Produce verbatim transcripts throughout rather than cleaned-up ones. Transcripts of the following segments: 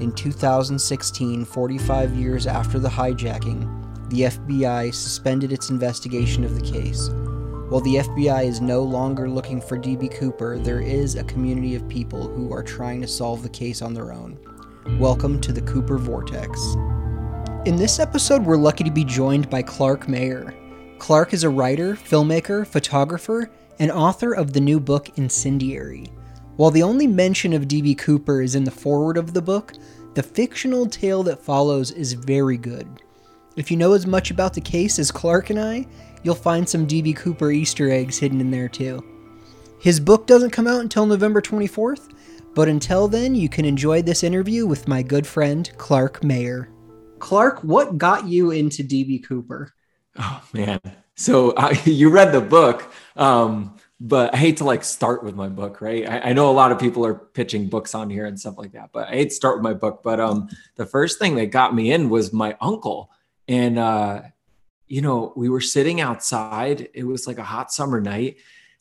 In two thousand sixteen, forty-five years after the hijacking, the F B I suspended its investigation of the case. While the F B I is no longer looking for D B. Cooper, there is a community of people who are trying to solve the case on their own. Welcome to the Cooper Vortex. In this episode, we're lucky to be joined by Clarke Mayer. Clarke is a writer, filmmaker, photographer, and author of the new book Incendiary. While the only mention of D B. Cooper is in the foreword of the book, the fictional tale that follows is very good. If you know as much about the case as Clarke and I, you'll find some D B. Cooper Easter eggs hidden in there too. His book doesn't come out until November twenty-fourth, but until then, you can enjoy this interview with my good friend, Clarke Mayer. Clarke, what got you into D B. Cooper? Oh, man. So uh, you read the book. Um... But I hate to like start with my book, right? I, I know a lot of people are pitching books on here and stuff like that, but I hate to start with my book. But um, the first thing that got me in was my uncle. And, uh, you know, we were sitting outside. It was like a hot summer night.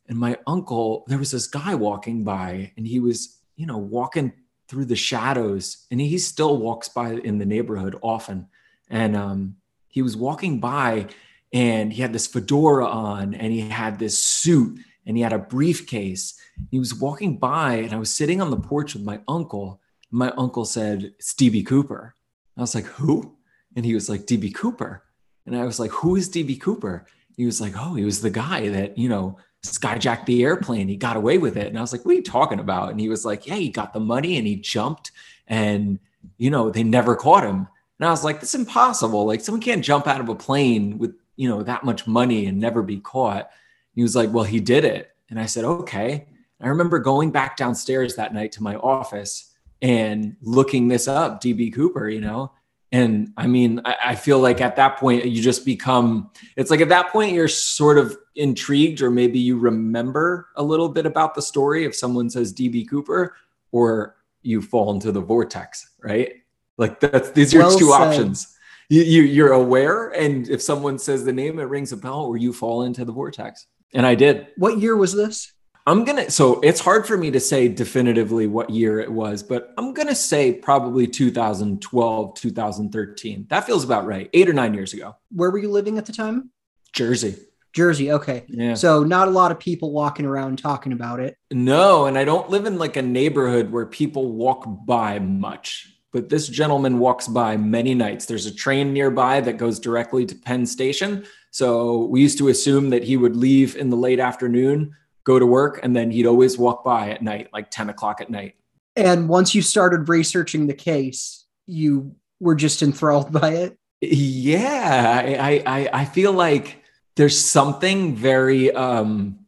And my uncle, there was this guy walking by and he was, you know, walking through the shadows. And he still walks by in the neighborhood often. And um, he was walking by and he had this fedora on and he had this suit. And he had a briefcase. He was walking by and I was sitting on the porch with my uncle. My uncle said, "It's D B. Cooper." I was like, "Who?" And he was like, "D B. Cooper." And I was like, "Who is D B. Cooper?" He was like, "Oh, he was the guy that, you know, skyjacked the airplane. He got away with it." And I was like, "What are you talking about?" And he was like, "Yeah, he got the money and he jumped and, you know, they never caught him." And I was like, "That's impossible. Like someone can't jump out of a plane with, you know, that much money and never be caught." He was like, "Well, he did it." And I said, "Okay." I remember going back downstairs that night to my office and looking this up, D B. Cooper, you know? And I mean, I, I feel like at that point, you just become, it's like at that point, you're sort of intrigued, or maybe you remember a little bit about the story if someone says D B. Cooper, or you fall into the vortex, right? Like that's, these are well two said. options. You, you, you're aware. And if someone says the name, it rings a bell, or you fall into the vortex. And I did. What year was this? I'm going to, so it's hard for me to say definitively what year it was, but I'm going to say probably two thousand twelve, two thousand thirteen. That feels about right. Eight or nine years ago. Where were you living at the time? Jersey. Jersey. Okay. Yeah. So not a lot of people walking around talking about it. No. And I don't live in like a neighborhood where people walk by much, but this gentleman walks by many nights. There's a train nearby that goes directly to Penn Station. So we used to assume that he would leave in the late afternoon, go to work, and then he'd always walk by at night, like ten o'clock at night. And once you started researching the case, you were just enthralled by it? Yeah. I I, I feel like there's something very, um,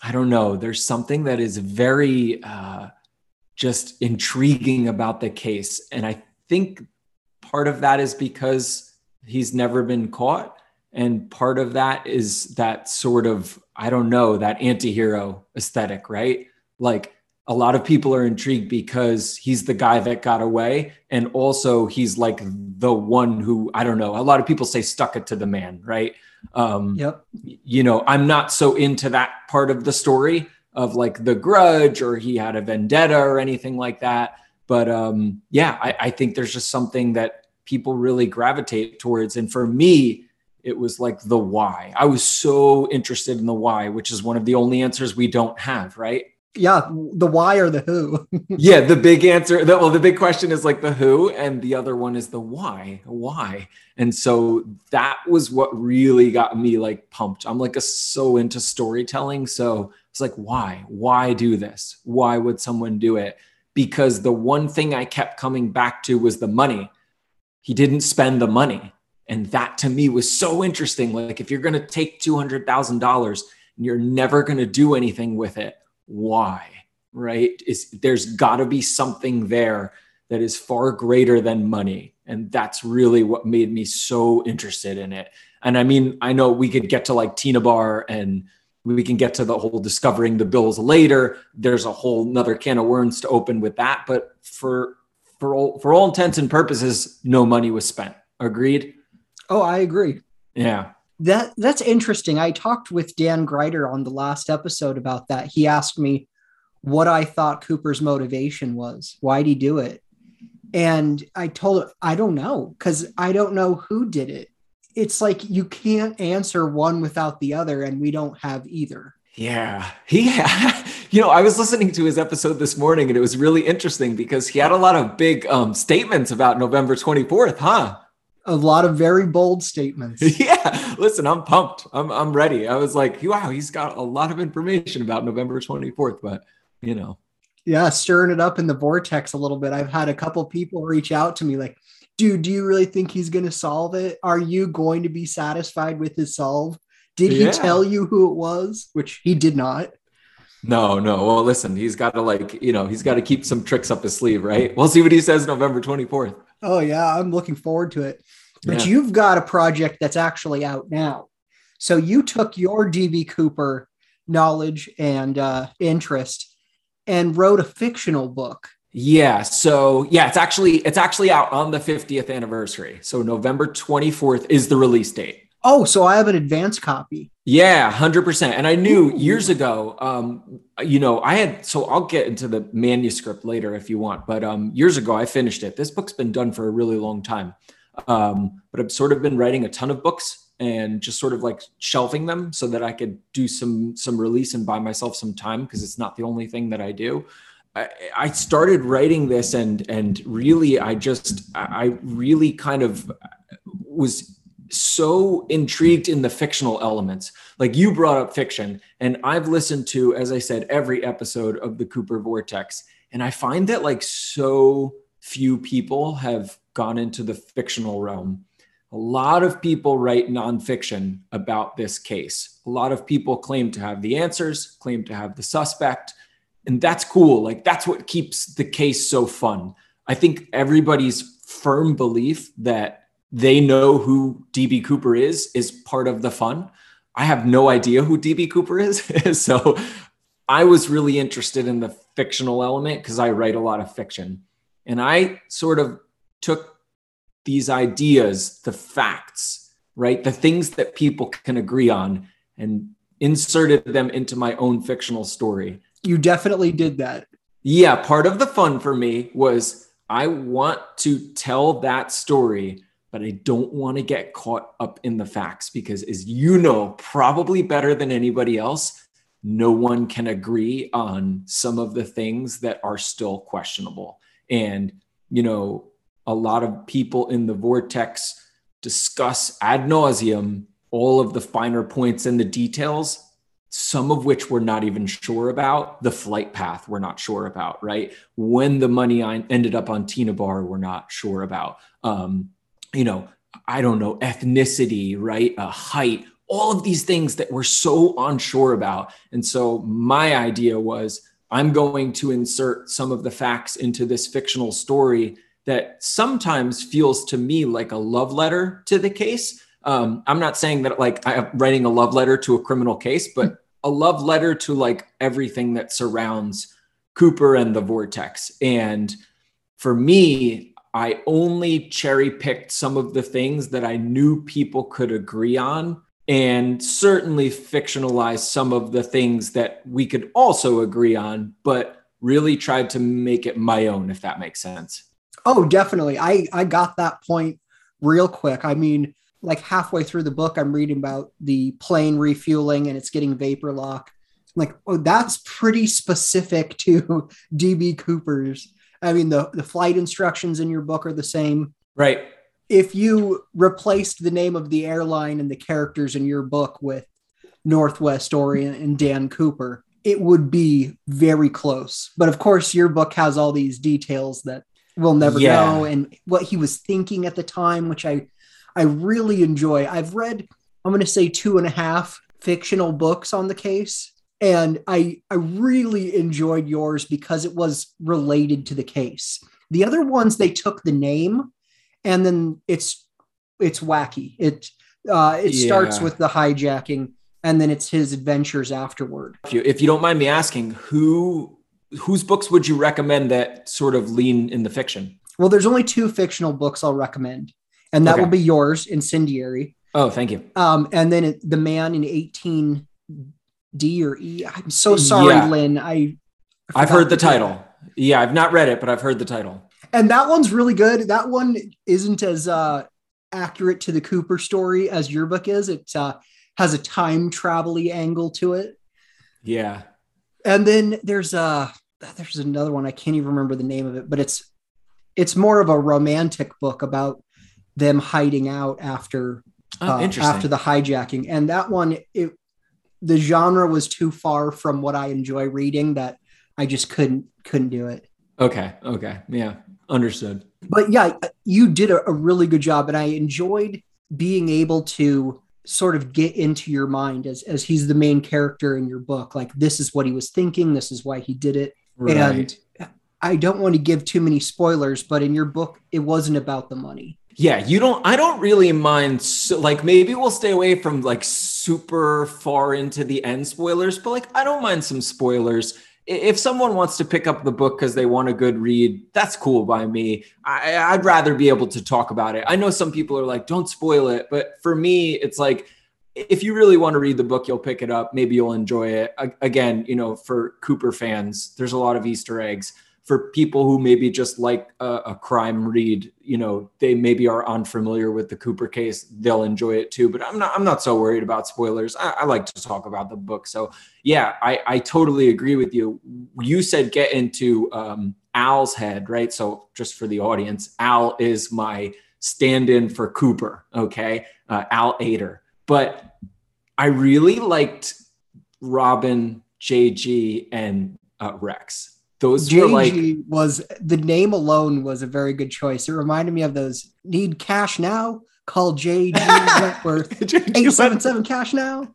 I don't know, there's something that is very uh, just intriguing about the case. And I think part of that is because he's never been caught. And part of that is that sort of, I don't know, that anti-hero aesthetic, right? Like a lot of people are intrigued because he's the guy that got away. And also he's like the one who, I don't know, a lot of people say stuck it to the man, right? Um, yep. You know, I'm not so into that part of the story of like the grudge or he had a vendetta or anything like that. But um, yeah, I, I think there's just something that people really gravitate towards. And for me, it was like the why. I was so interested in the why, which is one of the only answers we don't have, right? Yeah, the why or the who. Yeah, the big answer. The, well, the big question is like the who, and the other one is the why. Why? And so that was what really got me like pumped. I'm like a, so into storytelling. So it's like, why? Why do this? Why would someone do it? Because the one thing I kept coming back to was the money. He didn't spend the money. And that to me was so interesting. Like if you're going to take two hundred thousand dollars and you're never going to do anything with it, why, right? It's, there's got to be something there that is far greater than money. And that's really what made me so interested in it. And I mean, I know we could get to like Tina Bar and we can get to the whole discovering the Bills later. There's a whole nother can of worms to open with that. But for for all, for all intents and purposes, no money was spent. Agreed? Oh, I agree. Yeah. That that's interesting. I talked with Dan Greider on the last episode about that. He asked me what I thought Cooper's motivation was. Why'd he do it? And I told him, I don't know, because I don't know who did it. It's like you can't answer one without the other, and we don't have either. Yeah. He had, you know, I was listening to his episode this morning, and it was really interesting because he had a lot of big um, statements about November twenty-fourth, huh? A lot of very bold statements. Yeah. Listen, I'm pumped. I'm I'm ready. I was like, wow, he's got a lot of information about November twenty-fourth, but you know. Yeah, stirring it up in the vortex a little bit. I've had a couple people reach out to me like, dude, do you really think he's going to solve it? Are you going to be satisfied with his solve? Did he yeah. tell you who it was? Which he did not. No, no. Well, listen, he's got to like, you know, he's got to keep some tricks up his sleeve, right? We'll see what he says November twenty-fourth. Oh yeah, I'm looking forward to it. But yeah. You've got a project that's actually out now. So you took your D B. Cooper knowledge and uh, interest and wrote a fictional book. Yeah. So yeah, it's actually, it's actually out on the fiftieth anniversary. So November twenty-fourth is the release date. Oh, so I have an advanced copy. Yeah, one hundred percent. And I knew years ago, um, you know, I had, so I'll get into the manuscript later if you want, but um, years ago, I finished it. This book's been done for a really long time. Um, but I've sort of been writing a ton of books and just sort of like shelving them so that I could do some, some release and buy myself some time, because it's not the only thing that I do. I, I started writing this and, and really, I just, I really kind of was so intrigued in the fictional elements. Like you brought up fiction, and I've listened to, as I said, every episode of the Cooper Vortex. And I find that like so few people have gone into the fictional realm. A lot of people write nonfiction about this case. A lot of people claim to have the answers, claim to have the suspect. And that's cool. Like that's what keeps the case so fun. I think everybody's firm belief that they know who D B. Cooper is, is part of the fun. I have no idea who D B. Cooper is. So I was really interested in the fictional element because I write a lot of fiction. And I sort of took these ideas, the facts, right? The things that people can agree on, and inserted them into my own fictional story. You definitely did that. Yeah. Part of the fun for me was I want to tell that story, but I don't want to get caught up in the facts because, as you know, probably better than anybody else, no one can agree on some of the things that are still questionable. And, you know, a lot of people in the vortex discuss ad nauseum all of the finer points and the details, some of which we're not even sure about. The flight path, we're not sure about, right? When the money ended up on Tina Bar, we're not sure about. Um, you know, I don't know, ethnicity, right? Uh, height, all of these things that we're so unsure about. And so my idea was I'm going to insert some of the facts into this fictional story that sometimes feels to me like a love letter to the case. Um, I'm not saying that like I'm writing a love letter to a criminal case, but a love letter to like everything that surrounds Cooper and the vortex. And for me, I only cherry picked some of the things that I knew people could agree on, and certainly fictionalized some of the things that we could also agree on, but really tried to make it my own, if that makes sense. Oh, definitely. I, I got that point real quick. I mean, like halfway through the book, I'm reading about the plane refueling and it's getting vapor lock. I'm like, oh, that's pretty specific to D B. Cooper's. I mean, the, the flight instructions in your book are the same. Right. If you replaced the name of the airline and the characters in your book with Northwest Orient and Dan Cooper, it would be very close. But of course, your book has all these details that we'll never yeah. know, and what he was thinking at the time, which I, I really enjoy. I've read, I'm going to say two and a half fictional books on the case. And I, I really enjoyed yours because it was related to the case. The other ones, they took the name and then it's, it's wacky. It, uh, it yeah. starts with the hijacking and then it's his adventures afterward. If you, if you don't mind me asking, who, whose books would you recommend that sort of lean in the fiction? Well, there's only two fictional books I'll recommend, and that okay. will be yours, Incendiary. Oh, thank you. Um, and then it, The Man in eighteen D or E. I'm so sorry, yeah. Lynn. I, I I've heard the title. That. Yeah, I've not read it, but I've heard the title. And that one's really good. That one isn't as uh, accurate to the Cooper story as your book is. It uh, has a time travel-y angle to it. Yeah. And then there's uh, there's another one. I can't even remember the name of it, but it's it's more of a romantic book about them hiding out after oh, uh, after the hijacking. And that one, it, the genre was too far from what I enjoy reading that I just couldn't couldn't do it. Okay. Okay. Yeah. Understood. But yeah, you did a, a really good job. And I enjoyed being able to sort of get into your mind as, as he's the main character in your book. Like, this is what he was thinking. This is why he did it. Right. And I don't want to give too many spoilers, but in your book, it wasn't about the money. Yeah, you don't, I don't really mind, so, like, maybe we'll stay away from like super far into the end spoilers, but like, I don't mind some spoilers. If someone wants to pick up the book because they want a good read, that's cool by me. I, I'd rather be able to talk about it. I know some people are like, don't spoil it. But for me, it's like, if you really want to read the book, you'll pick it up. Maybe you'll enjoy it. Again, you know, for Cooper fans, there's a lot of Easter eggs. For people who maybe just like a, a crime read, you know, they maybe are unfamiliar with the Cooper case, they'll enjoy it too. But I'm not, I'm not so worried about spoilers. I, I like to talk about the book. So yeah, I, I totally agree with you. You said get into um, Al's head, right? So just for the audience, Al is my stand-in for Cooper, okay? Uh, Al Ader. But I really liked Robin, J G, and uh, Rex. Those J G were like, was the name alone was a very good choice. It reminded me of those need cash now. Call J G Wentworth eight seven seven cash now.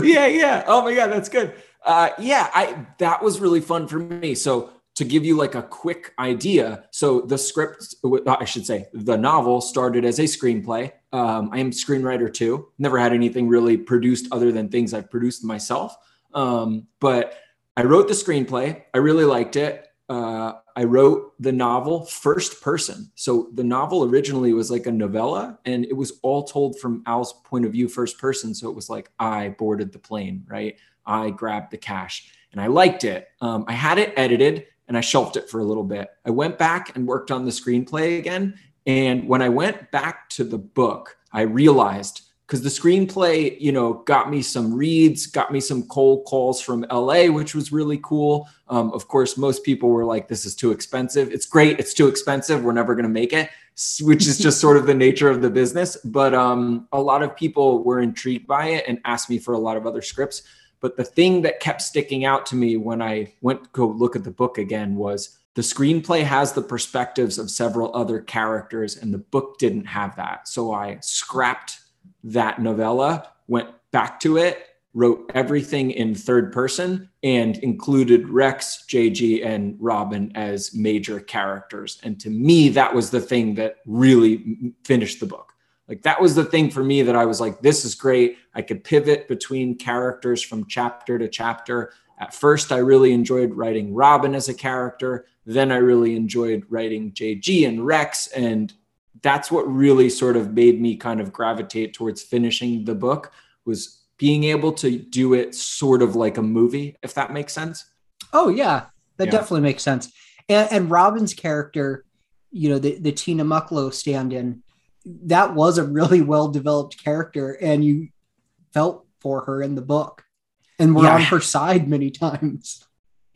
Yeah, yeah. Oh my God, that's good. Uh, yeah, I that was really fun for me. So to give you like a quick idea, so the script, I should say, the novel started as a screenplay. Um, I am a screenwriter too. Never had anything really produced other than things I've produced myself, um, but. I wrote the screenplay. I really liked it. Uh, I wrote the novel first person. So the novel originally was like a novella and it was all told from Al's point of view, first person. So it was like, I boarded the plane, right? I grabbed the cash and I liked it. Um, I had it edited and I shelved it for a little bit. I went back and worked on the screenplay again. And when I went back to the book, I realized because the screenplay, you know, got me some reads, got me some cold calls from L A, which was really cool. Um, of course, most people were like, this is too expensive. It's great. It's too expensive. We're never going to make it, which is just sort of the nature of the business. But um, a lot of people were intrigued by it and asked me for a lot of other scripts. But the thing that kept sticking out to me when I went to go look at the book again was the screenplay has the perspectives of several other characters and the book didn't have that. So I scrapped that novella, went back to it, wrote everything in third person, and included Rex, J G, and Robin as major characters. And to me, that was the thing that really finished the book. Like, that was the thing for me that I was like, this is great. I could pivot between characters from chapter to chapter. At first, I really enjoyed writing Robin as a character. Then I really enjoyed writing J G and Rex, and that's what really sort of made me kind of gravitate towards finishing the book, was being able to do it sort of like a movie, if that makes sense. Oh yeah, that yeah. definitely makes sense. And, and Robin's character, you know, the, the Tina Mucklow stand-in, that was a really well-developed character and you felt for her in the book and were yeah. on her side many times.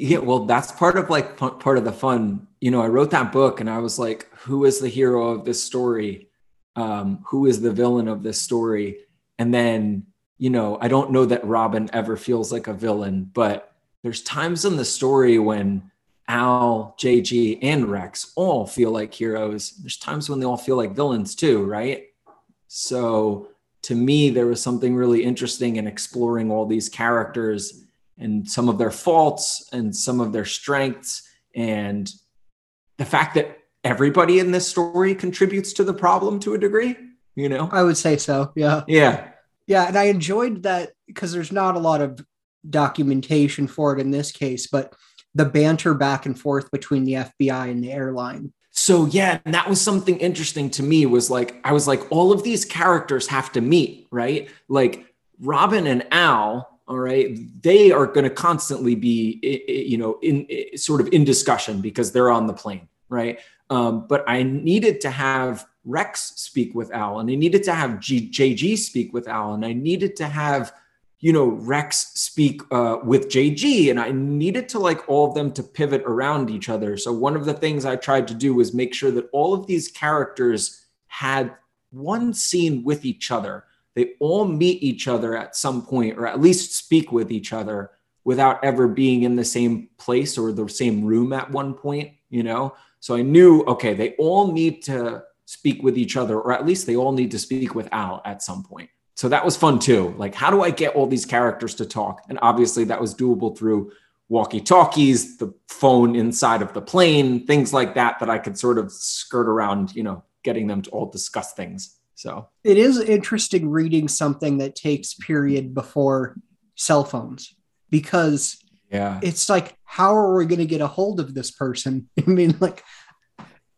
Yeah, well, that's part of like p- part of the fun. You know, I wrote that book and I was like, who is the hero of this story? Um, who is the villain of this story? And then, you know, I don't know that Robin ever feels like a villain, but there's times in the story when Al, J G, and Rex all feel like heroes. There's times when they all feel like villains too, right? So to me, there was something really interesting in exploring all these characters and some of their faults and some of their strengths. And the fact that everybody in this story contributes to the problem to a degree, you know? I would say so. Yeah. Yeah. Yeah. And I enjoyed that because there's not a lot of documentation for it in this case, but the banter back and forth between the F B I and the airline. So yeah, and that was something interesting to me was like, I was like, all of these characters have to meet, right? Like Robin and Al, all right, they are going to constantly be, you know, in, in sort of in discussion because they're on the plane, right? Um, but I needed to have Rex speak with Al, and I needed to have G- JG speak with Al, and I needed to have, you know, Rex speak uh, with J G, and I needed to like all of them to pivot around each other. So one of the things I tried to do was make sure that all of these characters had one scene with each other. They all meet each other at some point, or at least speak with each other without ever being in the same place or the same room at one point, you know? So I knew, okay, they all need to speak with each other, or at least they all need to speak with Al at some point. So that was fun too. Like, how do I get all these characters to talk? And obviously that was doable through walkie-talkies, the phone inside of the plane, things like that, that I could sort of skirt around, you know, getting them to all discuss things. So it is interesting reading something that takes period before cell phones, because yeah, it's like, how are we going to get a hold of this person? I mean, like,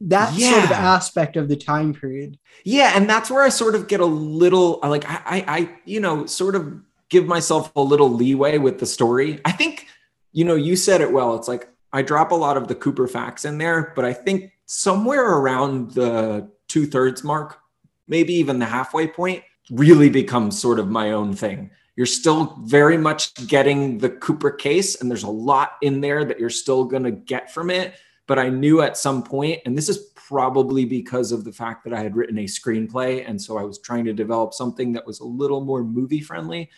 that yeah. sort of aspect of the time period. Yeah. And that's where I sort of get a little, like, I, I, I, you know, sort of give myself a little leeway with the story. I think, you know, you said it well. It's like, I drop a lot of the Cooper facts in there, but I think somewhere around the two thirds mark, maybe even the halfway point, really becomes sort of my own thing. You're still very much getting the Cooper case, and there's a lot in there that you're still going to get from it. But I knew at some point, and this is probably because of the fact that I had written a screenplay, and so I was trying to develop something that was a little more movie friendly.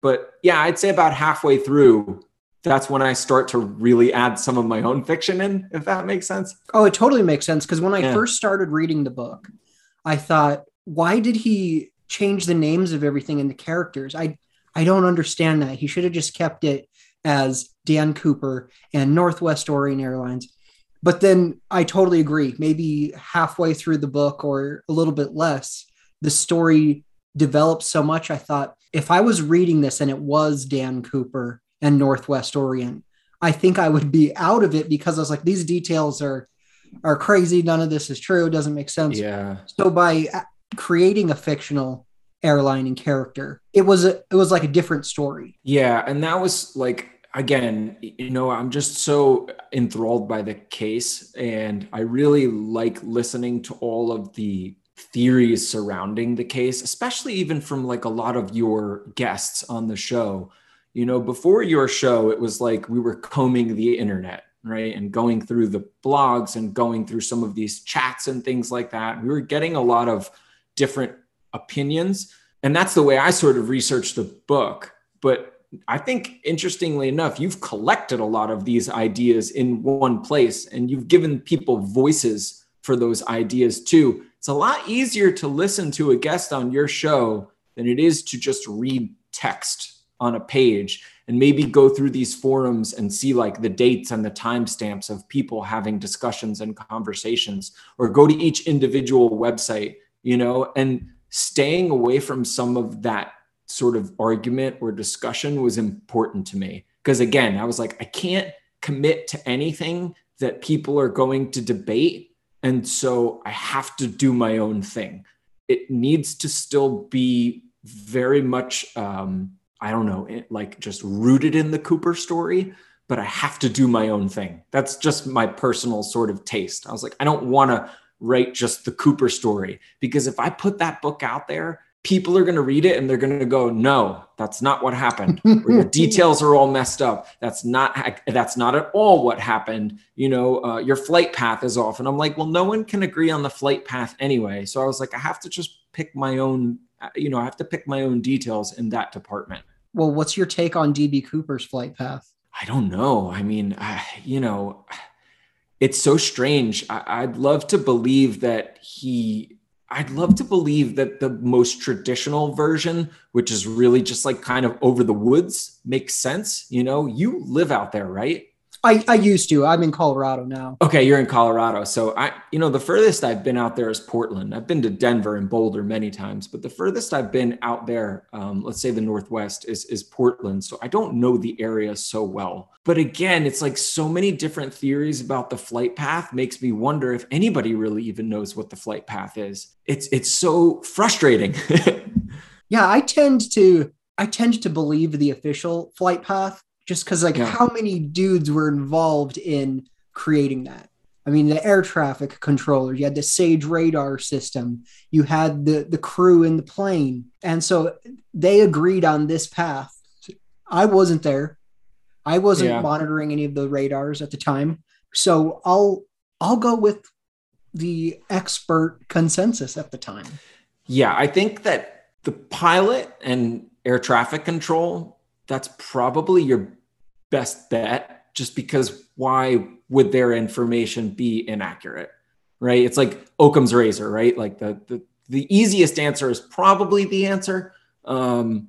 But yeah, I'd say about halfway through, that's when I start to really add some of my own fiction in, if that makes sense. Oh, it totally makes sense. Because when I yeah. first started reading the book, I thought, why did he change the names of everything in the characters? I, I don't understand that. He should have just kept it as Dan Cooper and Northwest Orient Airlines. But then I totally agree. Maybe halfway through the book or a little bit less, the story developed so much. I thought, if I was reading this and it was Dan Cooper and Northwest Orient, I think I would be out of it, because I was like, these details are, are crazy. None of this is true. It doesn't make sense. Yeah. So by creating a fictional airline and character, it was, a, it was like a different story. Yeah. And that was like, again, you know, I'm just so enthralled by the case, and I really like listening to all of the theories surrounding the case, especially even from like a lot of your guests on the show. You know, before your show, it was like we were combing the internet, right? And going through the blogs and going through some of these chats and things like that. We were getting a lot of different opinions, and that's the way I sort of researched the book. But I think, interestingly enough, you've collected a lot of these ideas in one place, and you've given people voices for those ideas too. It's a lot easier to listen to a guest on your show than it is to just read text on a page and maybe go through these forums and see like the dates and the timestamps of people having discussions and conversations, or go to each individual website, you know, and staying away from some of that sort of argument or discussion was important to me. Because again, I was like, I can't commit to anything that people are going to debate. And so I have to do my own thing. It needs to still be very much, um, I don't know, it, like just rooted in the Cooper story, but I have to do my own thing. That's just my personal sort of taste. I was like, I don't want to write just the Cooper story, because if I put that book out there, people are going to read it and they're going to go, no, that's not what happened. Or the details are all messed up. That's not, that's not at all what happened. You know, uh, your flight path is off. And I'm like, well, no one can agree on the flight path anyway. So I was like, I have to just pick my own, you know, I have to pick my own details in that department. Well, what's your take on D B. Cooper's flight path? I don't know. I mean, I, you know, it's so strange. I, I'd love to believe that he I'd love to believe that the most traditional version, which is really just like kind of over the woods, makes sense. You know, you live out there, right? I, I used to. I'm in Colorado now. Okay, you're in Colorado. So I, you know, the furthest I've been out there is Portland. I've been to Denver and Boulder many times, but the furthest I've been out there, um, let's say the Northwest, is is Portland. So I don't know the area so well. But again, it's like so many different theories about the flight path makes me wonder if anybody really even knows what the flight path is. It's it's so frustrating. Yeah, I tend to I tend to believe the official flight path. Just because, like, yeah. how many dudes were involved in creating that? I mean, the air traffic controllers, you had the SAGE radar system, you had the, the crew in the plane. And so they agreed on this path. I wasn't there. I wasn't yeah. monitoring any of the radars at the time. So I'll I'll go with the expert consensus at the time. Yeah, I think that the pilot and air traffic control, that's probably your best bet, just because why would their information be inaccurate, right? It's like Occam's razor, right? Like the the, the easiest answer is probably the answer. Um,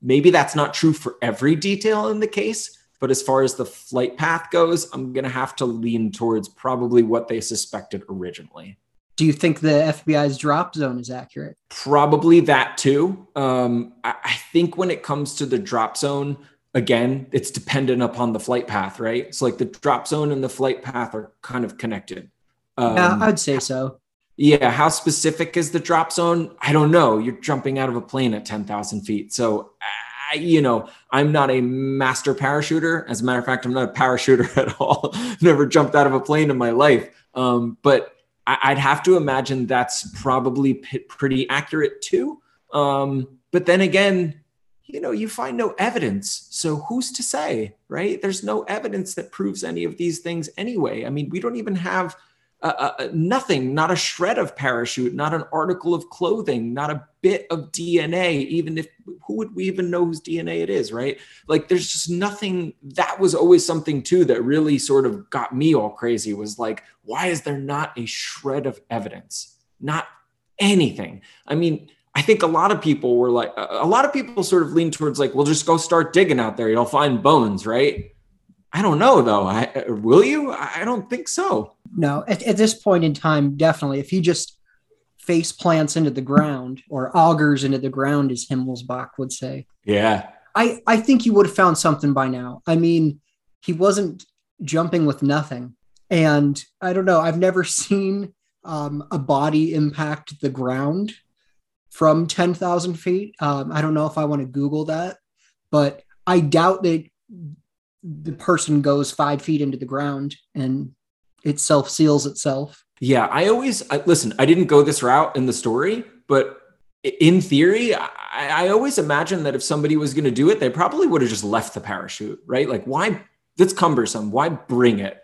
maybe that's not true for every detail in the case, but as far as the flight path goes, I'm going to have to lean towards probably what they suspected originally. Do you think the F B I's drop zone is accurate? Probably that too. Um, I, I think when it comes to the drop zone, again, it's dependent upon the flight path, right? It's like the drop zone and the flight path are kind of connected. Um, yeah, I'd say so. Yeah. How specific is the drop zone? I don't know. You're jumping out of a plane at ten thousand feet. So, I, you know, I'm not a master parachuter. As a matter of fact, I'm not a parachuter at all. Never jumped out of a plane in my life. Um, but I'd have to imagine that's probably p- pretty accurate too. Um, but then again, you know, you find no evidence. So who's to say, right? There's no evidence that proves any of these things anyway. I mean, we don't even have uh, uh, nothing, not a shred of parachute, not an article of clothing, not a bit of D N A, even if, who would we even know whose D N A it is, right? Like there's just nothing. That was always something too that really sort of got me all crazy, was like, why is there not a shred of evidence? Not anything. I mean, I think a lot of people were like, a lot of people sort of lean towards like, well, just go start digging out there. You'll find bones, right? I don't know though. I, will you? I don't think so. No, at, at this point in time, definitely. If you just face plants into the ground or augers into the ground, as Himmelsbach would say. Yeah. I, I think you would have found something by now. I mean, he wasn't jumping with nothing. And I don't know, I've never seen um, a body impact the ground from ten thousand feet. Um, I don't know if I want to Google that, but I doubt that the person goes five feet into the ground and it self-seals itself. Yeah, I always, I, listen, I didn't go this route in the story, but in theory, I, I always imagine that if somebody was going to do it, they probably would have just left the parachute, right? Like, why, that's cumbersome. Why bring it?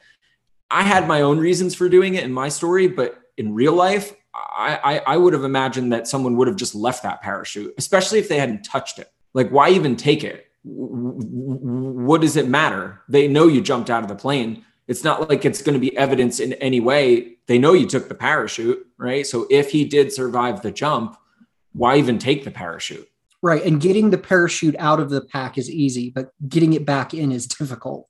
I had my own reasons for doing it in my story, but in real life, I, I, I would have imagined that someone would have just left that parachute, especially if they hadn't touched it. Like, why even take it? What does it matter? They know you jumped out of the plane. It's not like it's going to be evidence in any way. They know you took the parachute, right? So if he did survive the jump, why even take the parachute? Right. And getting the parachute out of the pack is easy, but getting it back in is difficult.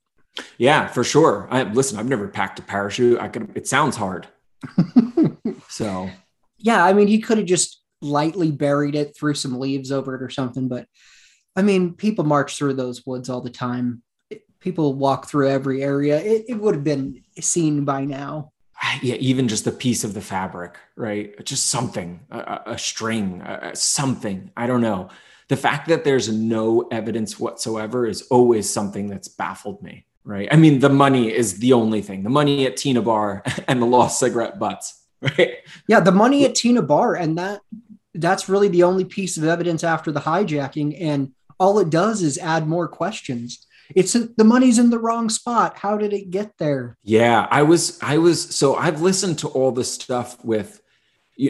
Yeah, for sure. I, listen, I've never packed a parachute. I could, it sounds hard. So. Yeah. I mean, he could have just lightly buried it, threw some leaves over it or something, but I mean, people march through those woods all the time. People walk through every area. It, it would have been seen by now. Yeah, even just a piece of the fabric, right? Just something, a, a string, a, something. I don't know. The fact that there's no evidence whatsoever is always something that's baffled me, right? I mean, the money is the only thing. The money at Tina Bar and the lost cigarette butts, right? Yeah, the money at Tina Bar, and that that's really the only piece of evidence after the hijacking. And all it does is add more questions. It's the money's in the wrong spot. How did it get there? Yeah, I was, I was, so I've listened to all the stuff with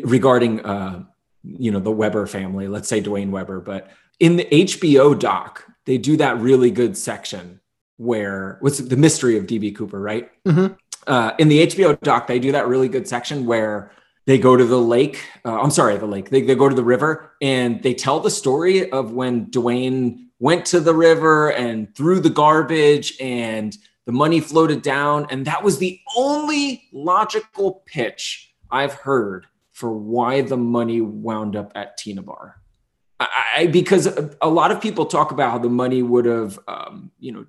regarding, uh, you know, the Weber family, let's say Dwayne Weber, but in the H B O doc, they do that really good section where what's the mystery of D B Cooper, right? Mm-hmm. Uh, in the H B O doc, they do that really good section where they go to the lake. Uh, I'm sorry, the lake, they, they go to the river and they tell the story of when Dwayne went to the river and threw the garbage and The money floated down, and that was the only logical pitch I've heard for why the money wound up at Tina Bar. I, I, because a, a lot of people talk about how the money would have, um, you know,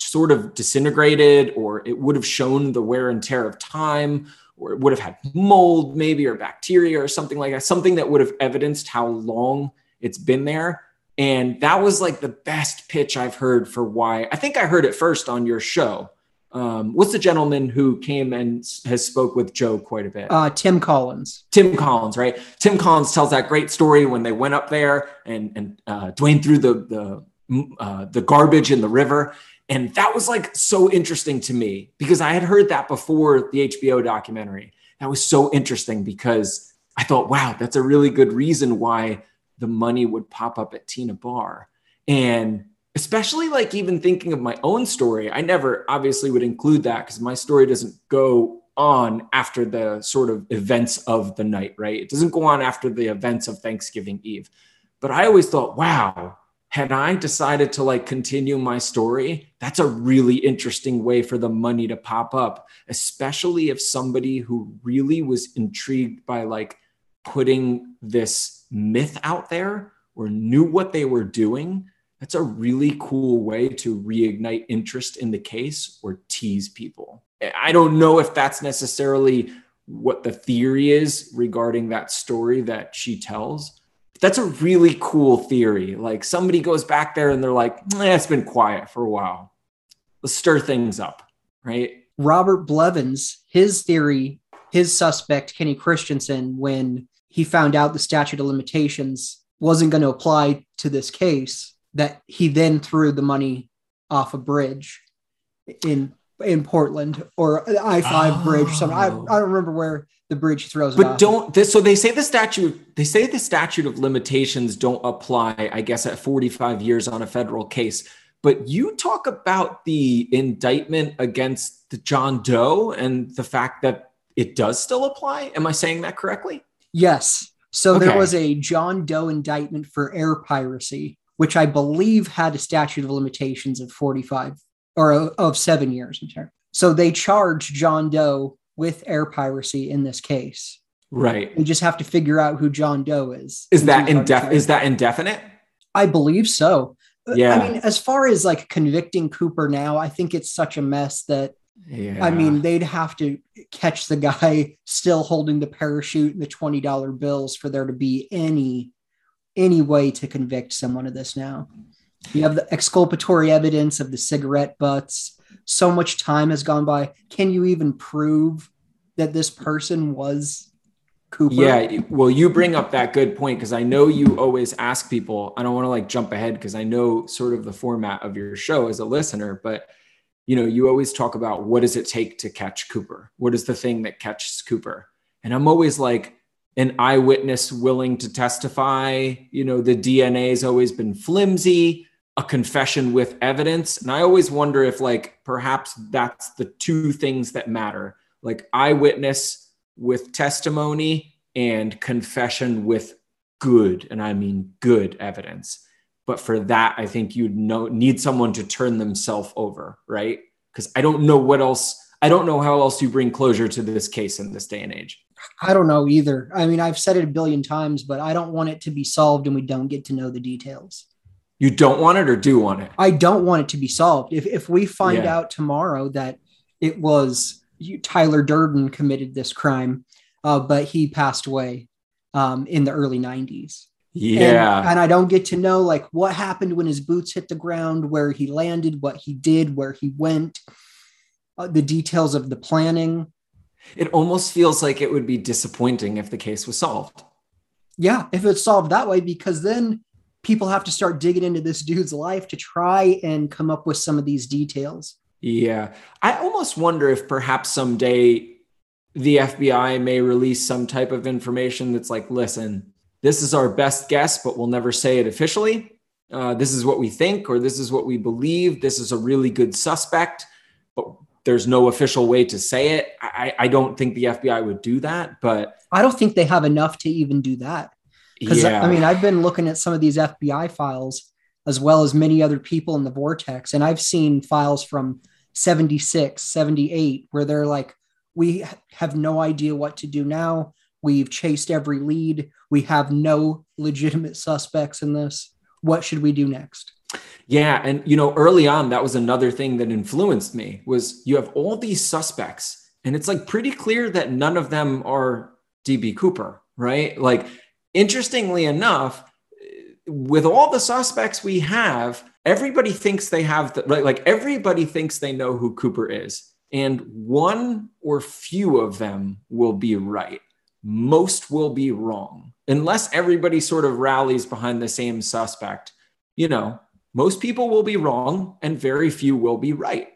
sort of disintegrated, or it would have shown the wear and tear of time, or it would have had mold maybe, or bacteria or something like that, something that would have evidenced how long it's been there. And that was like the best pitch I've heard for why. I think I heard it first on your show. Um, what's the gentleman who came and has spoke with Joe quite a bit? Uh, Tim Collins. Tim Collins, right? Tim Collins tells that great story when they went up there and and uh, Dwayne threw the the uh, the garbage in the river, and that was like so interesting to me because I had heard that before the H B O documentary. That was so interesting because I thought, wow, that's a really good reason why the money would pop up at Tina Bar. And especially like even thinking of my own story, I never obviously would include that because my story doesn't go on after the sort of events of the night, right? It doesn't go on after the events of Thanksgiving Eve. But I always thought, wow, had I decided to like continue my story, that's a really interesting way for the money to pop up, especially if somebody who really was intrigued by like putting this myth out there or knew what they were doing. That's a really cool way to reignite interest in the case or tease people. I don't know if that's necessarily what the theory is regarding that story that she tells. That's a really cool theory. Like somebody goes back there and they're like, eh, it's been quiet for a while. Let's stir things up, right? Robert Blevins, his theory, his suspect, Kenny Christensen, when he found out the statute of limitations wasn't going to apply to this case, that he then threw the money off a bridge in in Portland or an I five oh. bridge. Somewhere. I, I don't remember where the bridge throws it but off. But don't this, so they say the statute they say the statute of limitations don't apply, I guess, at forty-five years on a federal case. But you talk about the indictment against the John Doe and the fact that it does still apply. Am I saying that correctly? Yes. So okay. There was a John Doe indictment for air piracy, which I believe had a statute of limitations of forty-five or of seven years. I'm sorry. So they charged John Doe with air piracy in this case. Right. We just have to figure out who John Doe is. Is that indefinite? Is that indefinite? I believe so. Yeah. I mean, as far as like convicting Cooper now, I think it's such a mess that, yeah. I mean, they'd have to catch the guy still holding the parachute and the twenty dollar bills for there to be any any way to convict someone of this now. You have the exculpatory evidence of the cigarette butts. So much time has gone by. Can you even prove that this person was Cooper? Yeah. Well, you bring up that good point because I know you always ask people, I don't want to like jump ahead because I know sort of the format of your show as a listener, but you know, you always talk about what does it take to catch Cooper? What is the thing that catches Cooper? And I'm always like, an eyewitness willing to testify, you know, the D N A has always been flimsy, a confession with evidence. And I always wonder if like, perhaps that's the two things that matter, like eyewitness with testimony and confession with good, and I mean good evidence. But for that, I think you'd know, need someone to turn themselves over, right? Because I don't know what else, I don't know how else you bring closure to this case in this day and age. I don't know either. I mean, I've said it a billion times, but I don't want it to be solved and we don't get to know the details. You don't want it or do want it? I don't want it to be solved. If if we find yeah. out tomorrow that it was you, Tyler Durden committed this crime, uh, but he passed away um, in the early nineties. Yeah. And, and I don't get to know like what happened when his boots hit the ground, where he landed, what he did, where he went, uh, the details of the planning. It almost feels like it would be disappointing if the case was solved. Yeah, if it's solved that way, because then people have to start digging into this dude's life to try and come up with some of these details. Yeah. I almost wonder if perhaps someday the F B I may release some type of information that's like, listen, this is our best guess, but we'll never say it officially. Uh, this is what we think, or this is what we believe. This is a really good suspect, but there's no official way to say it. I, I don't think the F B I would do that, but I don't think they have enough to even do that. Because yeah. I mean, I've been looking at some of these F B I files as well as many other people in the Vortex, and I've seen files from seventy-six, seventy-eight, where they're like, we have no idea what to do now. We've chased every lead. We have no legitimate suspects in this. What should we do next? Yeah. And, you know, early on, that was another thing that influenced me was you have all these suspects and it's like pretty clear that none of them are D B. Cooper, right? Like, interestingly enough, with all the suspects we have, everybody thinks they have, the, right? Like everybody thinks they know who Cooper is. And one or few of them will be right. Most will be wrong. Unless everybody sort of rallies behind the same suspect, you know, most people will be wrong and very few will be right.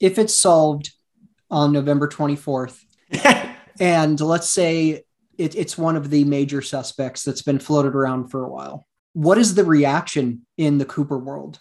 If it's solved on November twenty-fourth, and let's say it, it's one of the major suspects that's been floated around for a while, what is the reaction in the Cooper world?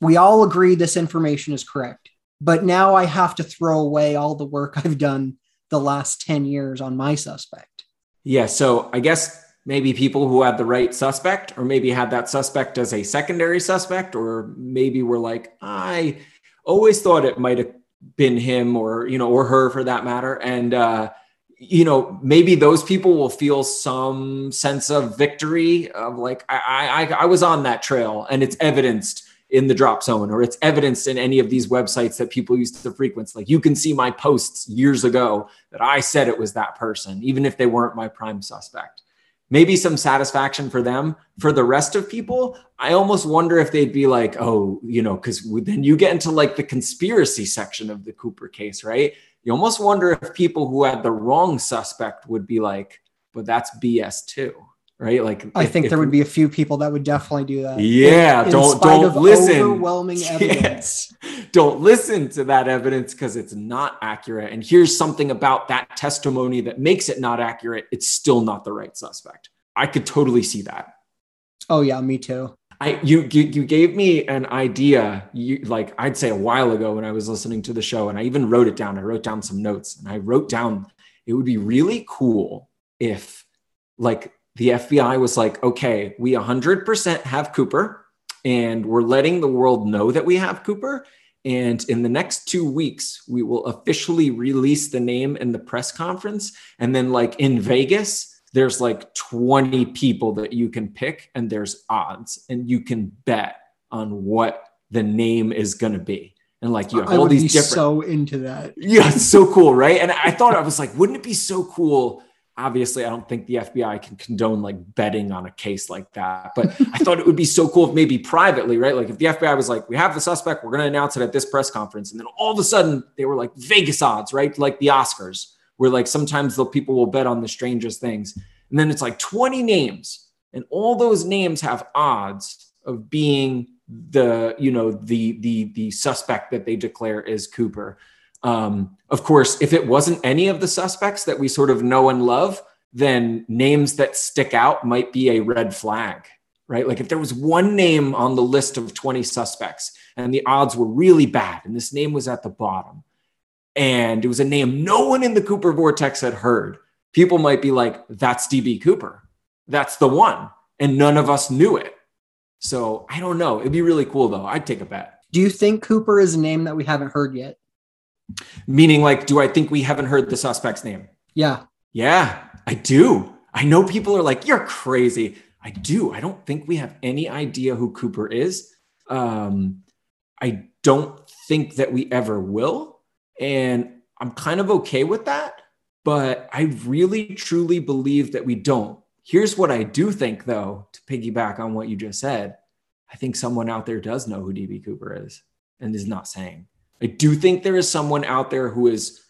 We all agree this information is correct, but now I have to throw away all the work I've done the last ten years on my suspect. Yeah, so I guess maybe people who had the right suspect or maybe had that suspect as a secondary suspect, or maybe were like, I always thought it might have been him or, you know, or her for that matter. And, uh, you know, maybe those people will feel some sense of victory of like, I, I, I was on that trail and it's evidenced in the drop zone, or it's evidenced in any of these websites that people used to frequent. Like, you can see my posts years ago that I said it was that person, even if they weren't my prime suspect. Maybe some satisfaction for them. For the rest of people, I almost wonder if they'd be like, oh, you know, because then you get into like the conspiracy section of the Cooper case, right? You almost wonder if people who had the wrong suspect would be like, but that's B S too, right? Like, I if, think there if, would be a few people that would definitely do that. Yeah, in, don't in spite don't of listen. Overwhelming evidence. Yes. Don't listen to that evidence because it's not accurate. And here's something about that testimony that makes it not accurate. It's still not the right suspect. I could totally see that. Oh yeah, me too. I you you, you gave me an idea. You, like I'd say a while ago when I was listening to the show, and I even wrote it down. I wrote down some notes, and I wrote down it would be really cool if, like, the F B I was like, okay, we one hundred percent have Cooper and we're letting the world know that we have Cooper. And in the next two weeks, we will officially release the name in the press conference. And then like in Vegas, there's like twenty people that you can pick and there's odds and you can bet on what the name is going to be. And like, you have all these different... so into that. Yeah, it's so cool, right? And I thought, I was like, wouldn't it be so cool... Obviously, I don't think the F B I can condone like betting on a case like that. But I thought it would be so cool if maybe privately, right? Like if the F B I was like, we have the suspect, we're going to announce it at this press conference. And then all of a sudden they were like Vegas odds, right? Like the Oscars, where like sometimes the people will bet on the strangest things. And then it's like twenty names and all those names have odds of being the, you know, the, the, the suspect that they declare is Cooper. Um, of course, if it wasn't any of the suspects that we sort of know and love, then names that stick out might be a red flag, right? Like if there was one name on the list of twenty suspects and the odds were really bad and this name was at the bottom and it was a name no one in the Cooper Vortex had heard, people might be like, that's D B. Cooper. That's the one. And none of us knew it. So I don't know. It'd be really cool though. I'd take a bet. Do you think Cooper is a name that we haven't heard yet? Meaning like, do I think we haven't heard the suspect's name? Yeah. Yeah, I do. I know people are like, you're crazy. I do. I don't think we have any idea who Cooper is. Um, I don't think that we ever will. And I'm kind of okay with that, but I really truly believe that we don't. Here's what I do think though, to piggyback on what you just said. I think someone out there does know who D B. Cooper is and is not saying. I do think there is someone out there who is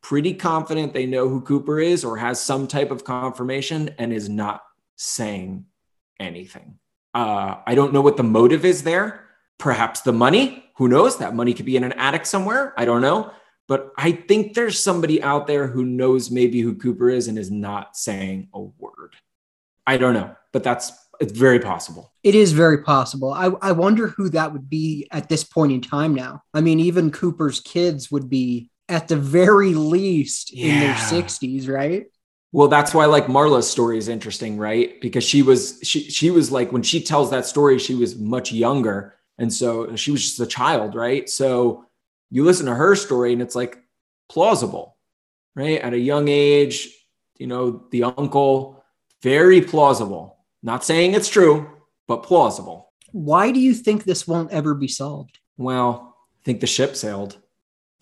pretty confident they know who Cooper is or has some type of confirmation and is not saying anything. Uh, I don't know what the motive is there. Perhaps the money. Who knows? That money could be in an attic somewhere. I don't know. But I think there's somebody out there who knows maybe who Cooper is and is not saying a word. I don't know. But that's it's very possible. It is very possible. I, I wonder who that would be at this point in time now. I mean, even Cooper's kids would be at the very least yeah. in their sixties, right? Well, that's why like Marla's story is interesting, right? Because she was, she, she was like, when she tells that story, she was much younger. And so she was just a child, right? So you listen to her story and it's like plausible, right? At a young age, you know, the uncle, very plausible. Not saying it's true, but plausible. Why do you think this won't ever be solved? Well, I think the ship sailed.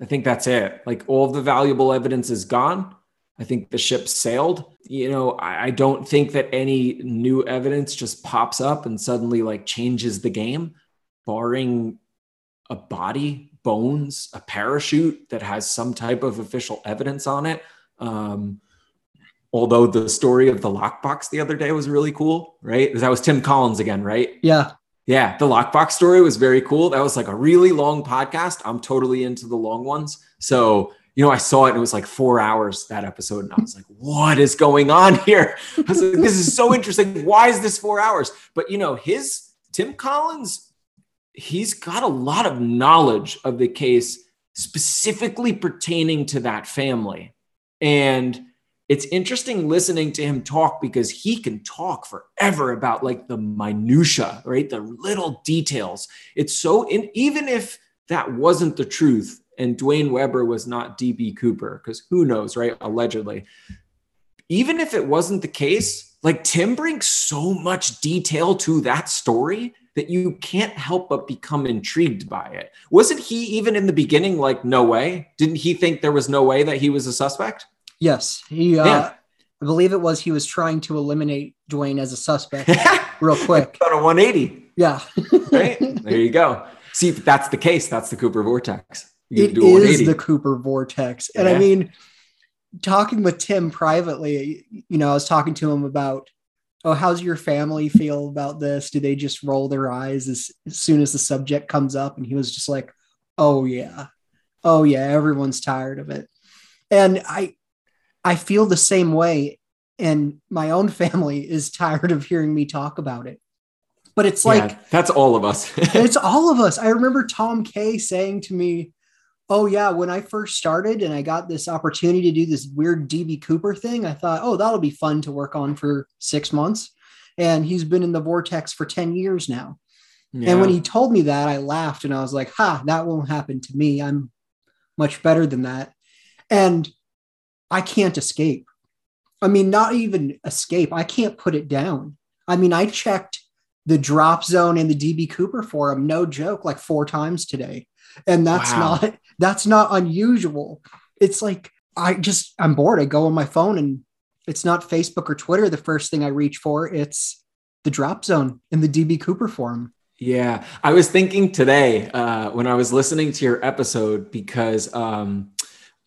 I think that's it. Like, all of the valuable evidence is gone. I think the ship sailed. You know, I, I don't think that any new evidence just pops up and suddenly like changes the game, barring a body, bones, a parachute that has some type of official evidence on it. Um, although the story of the lockbox the other day was really cool, right? That was Tim Collins again, right? Yeah. Yeah, the lockbox story was very cool. That was like a really long podcast. I'm totally into the long ones. So, you know, I saw it and it was like four hours, that episode. And I was like, what is going on here? I was like, this is so interesting. Why is this four hours? But, you know, his Tim Collins, he's got a lot of knowledge of the case specifically pertaining to that family. And it's interesting listening to him talk, because he can talk forever about like the minutia, right? The little details. It's so, in, even if that wasn't the truth and Dwayne Weber was not D B Cooper, because who knows, right? Allegedly. Even if it wasn't the case, like Tim brings so much detail to that story that you can't help but become intrigued by it. Wasn't he even in the beginning like, no way? Didn't he think there was no way that he was a suspect? Yes, he. Uh, yeah. I believe it was he was trying to eliminate Dwayne as a suspect real quick. About a one eighty. Yeah. Right? There you go. See, if that's the case, that's the Cooper Vortex. You it do a is the Cooper Vortex. And yeah. I mean, talking with Tim privately, you know, I was talking to him about, oh, how's your family feel about this? Do they just roll their eyes as, as soon as the subject comes up? And he was just like, oh, yeah. Oh, yeah. Everyone's tired of it. And I, I feel the same way, and my own family is tired of hearing me talk about it. But it's like... Yeah, that's all of us. It's all of us. I remember Tom K saying to me, oh yeah, when I first started and I got this opportunity to do this weird D B Cooper thing, I thought, oh, that'll be fun to work on for six months. And he's been in the Vortex for ten years now. Yeah. And when he told me that, I laughed and I was like, ha, that won't happen to me. I'm much better than that. And I can't escape. I mean, not even escape. I can't put it down. I mean, I checked the Drop Zone and the D B Cooper forum, no joke, like four times today. And that's wow. not, that's not unusual. It's like, I just, I'm bored. I go on my phone and it's not Facebook or Twitter. The first thing I reach for, it's the Drop Zone and the D B Cooper forum. Yeah. I was thinking today uh, when I was listening to your episode, because, um,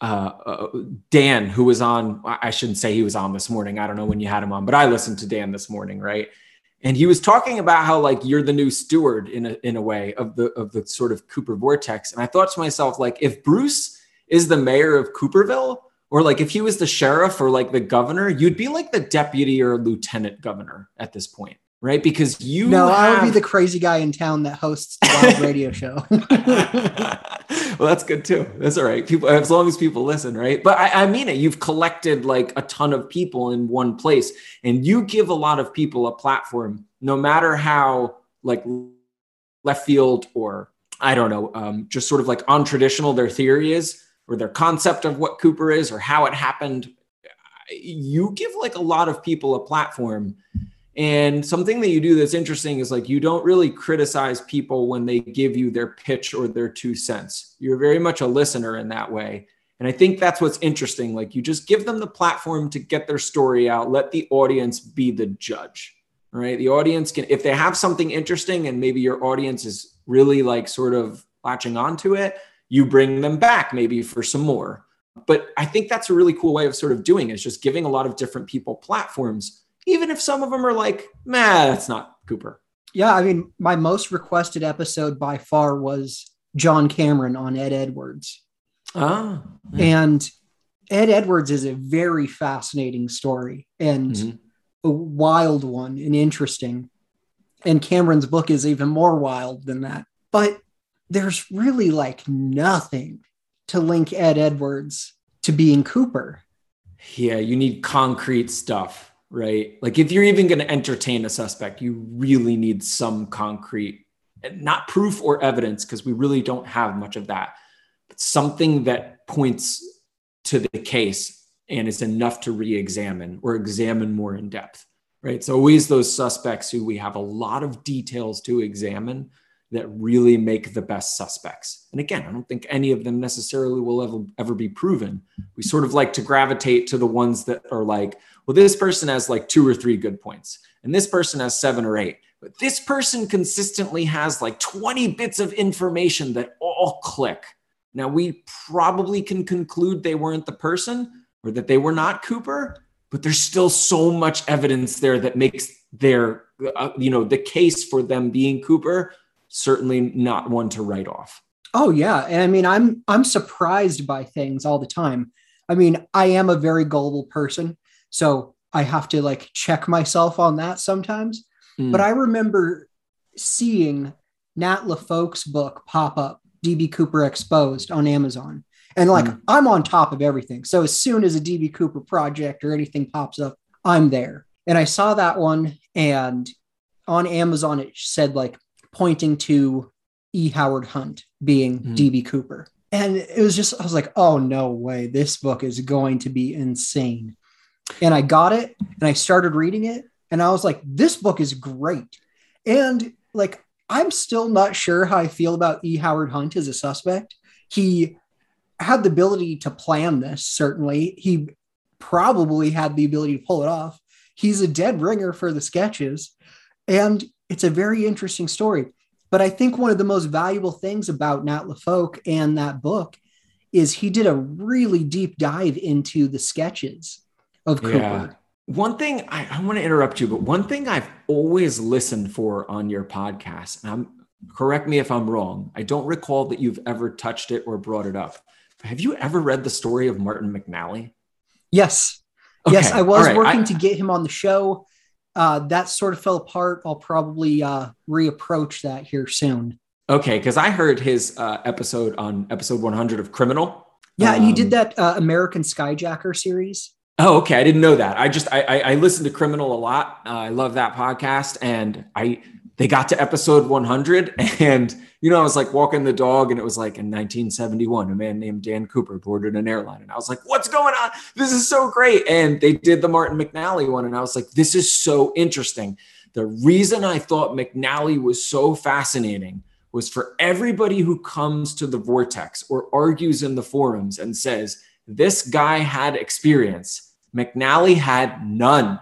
Uh, uh, Dan, who was on, I shouldn't say he was on this morning. I don't know when you had him on, but I listened to Dan this morning. Right. And he was talking about how like, you're the new steward in a, in a way of the, of the sort of Cooper Vortex. And I thought to myself, like, if Bruce is the mayor of Cooperville, or like, if he was the sheriff or like the governor, you'd be like the deputy or lieutenant governor at this point. Right? Because you No, have... I would be the crazy guy in town that hosts the live radio show. Well, that's good too. That's all right. People, as long as people listen, right? But I, I mean it. You've collected like a ton of people in one place, and you give a lot of people a platform, no matter how like left field or I don't know, um, just sort of like untraditional their theory is, or their concept of what Cooper is, or how it happened. You give like a lot of people a platform. And something that you do that's interesting is like, you don't really criticize people when they give you their pitch or their two cents. You're very much a listener in that way. And I think that's what's interesting. Like, you just give them the platform to get their story out. Let the audience be the judge, right? The audience can, if they have something interesting and maybe your audience is really like sort of latching onto it, you bring them back maybe for some more. But I think that's a really cool way of sort of doing it, is just giving a lot of different people platforms, even if some of them are like, nah, that's not Cooper. Yeah, I mean, my most requested episode by far was John Cameron on Ed Edwards. Ah. Yeah. And Ed Edwards is a very fascinating story, and mm-hmm. a wild one and interesting. And Cameron's book is even more wild than that. But there's really like nothing to link Ed Edwards to being Cooper. Yeah, you need concrete stuff. Right? Like, if you're even going to entertain a suspect, you really need some concrete, not proof or evidence, because we really don't have much of that. something that points to the case and is enough to re-examine or examine more in depth, right? It's always those suspects who we have a lot of details to examine that really make the best suspects. And again, I don't think any of them necessarily will ever, ever be proven. We sort of like to gravitate to the ones that are like, well, this person has like two or three good points, and this person has seven or eight, but this person consistently has like twenty bits of information that all click. Now, we probably can conclude they weren't the person or that they were not Cooper, but there's still so much evidence there that makes their, uh, you know, the case for them being Cooper certainly not one to write off. Oh yeah, and I mean, I'm I'm surprised by things all the time. I mean, I am a very gullible person, so I have to like check myself on that sometimes. Mm. But I remember seeing Nat LaFolk's book pop up, D B. Cooper Exposed, on Amazon, and like mm. I'm on top of everything. So as soon as a D B. Cooper project or anything pops up, I'm there. And I saw that one, and on Amazon it said like, pointing to E. Howard Hunt being mm. D B. Cooper. And it was just, I was like, oh, no way. This book is going to be insane. And I got it and I started reading it. And I was like, this book is great. And like, I'm still not sure how I feel about E. Howard Hunt as a suspect. He had the ability to plan this, certainly. He probably had the ability to pull it off. He's a dead ringer for the sketches. And it's a very interesting story, but I think one of the most valuable things about Nat LaFolk and that book is he did a really deep dive into the sketches of Cooper. Yeah. One thing I, I want to interrupt you, but one thing I've always listened for on your podcast, and I'm, correct me if I'm wrong, I don't recall that you've ever touched it or brought it up. Have you ever read the story of Martin McNally? Yes. Okay. Yes. I was right. working I, to get him on the show. Uh, that sort of fell apart. I'll probably uh, reapproach that here soon. Okay, because I heard his uh, episode on episode one hundred of Criminal. Yeah, um, and he did that uh, American Skyjacker series. Oh, okay. I didn't know that. I just, I, I, I listened to Criminal a lot. Uh, I love that podcast. And I, they got to episode one hundred and, you know, I was like walking the dog and it was like in nineteen seventy-one, a man named Dan Cooper boarded an airline. And I was like, what's going on? This is so great. And they did the Martin McNally one. And I was like, this is so interesting. The reason I thought McNally was so fascinating was for everybody who comes to the Vortex or argues in the forums and says, this guy had experience. McNally had none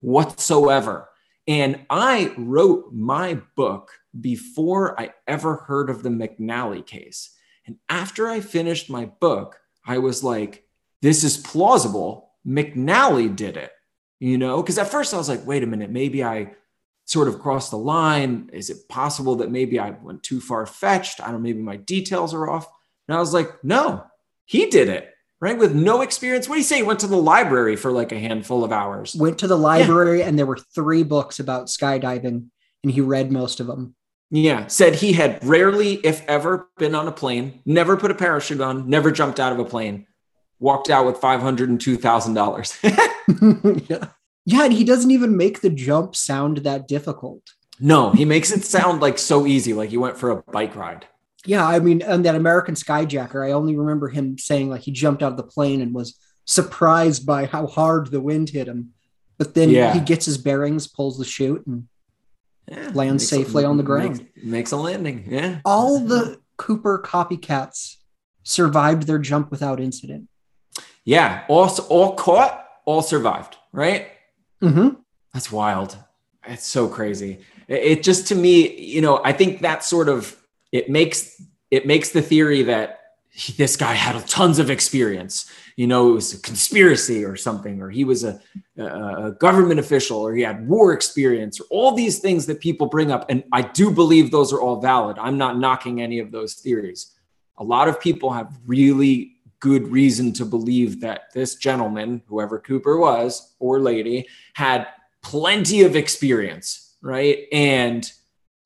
whatsoever. And I wrote my book before I ever heard of the McNally case. And after I finished my book, I was like, this is plausible. McNally did it, you know? Because at first I was like, wait a minute, maybe I sort of crossed the line. Is it possible that maybe I went too far-fetched? I don't know, maybe my details are off. And I was like, no, he did it. Right? With no experience. What do you say? He went to the library for like a handful of hours. Went to the library yeah. and there were three books about skydiving and he read most of them. Yeah. Said he had rarely, if ever, been on a plane, never put a parachute on, never jumped out of a plane, walked out with five hundred two thousand dollars. yeah. yeah. And he doesn't even make the jump sound that difficult. No, he makes it sound like so easy. Like he went for a bike ride. Yeah, I mean, and that American Skyjacker, I only remember him saying like he jumped out of the plane and was surprised by how hard the wind hit him. But then yeah. he gets his bearings, pulls the chute, and yeah, lands safely a, on the ground. Makes, makes a landing, yeah. All the Cooper copycats survived their jump without incident. Yeah, all, all caught, all survived, right? Mm-hmm. That's wild. It's so crazy. It, it just, to me, you know, I think that sort of, It makes it makes the theory that he, this guy had tons of experience. You know, it was a conspiracy or something, or he was a, a government official, or he had war experience, or all these things that people bring up. And I do believe those are all valid. I'm not knocking any of those theories. A lot of people have really good reason to believe that this gentleman, whoever Cooper was, or lady, had plenty of experience, right? And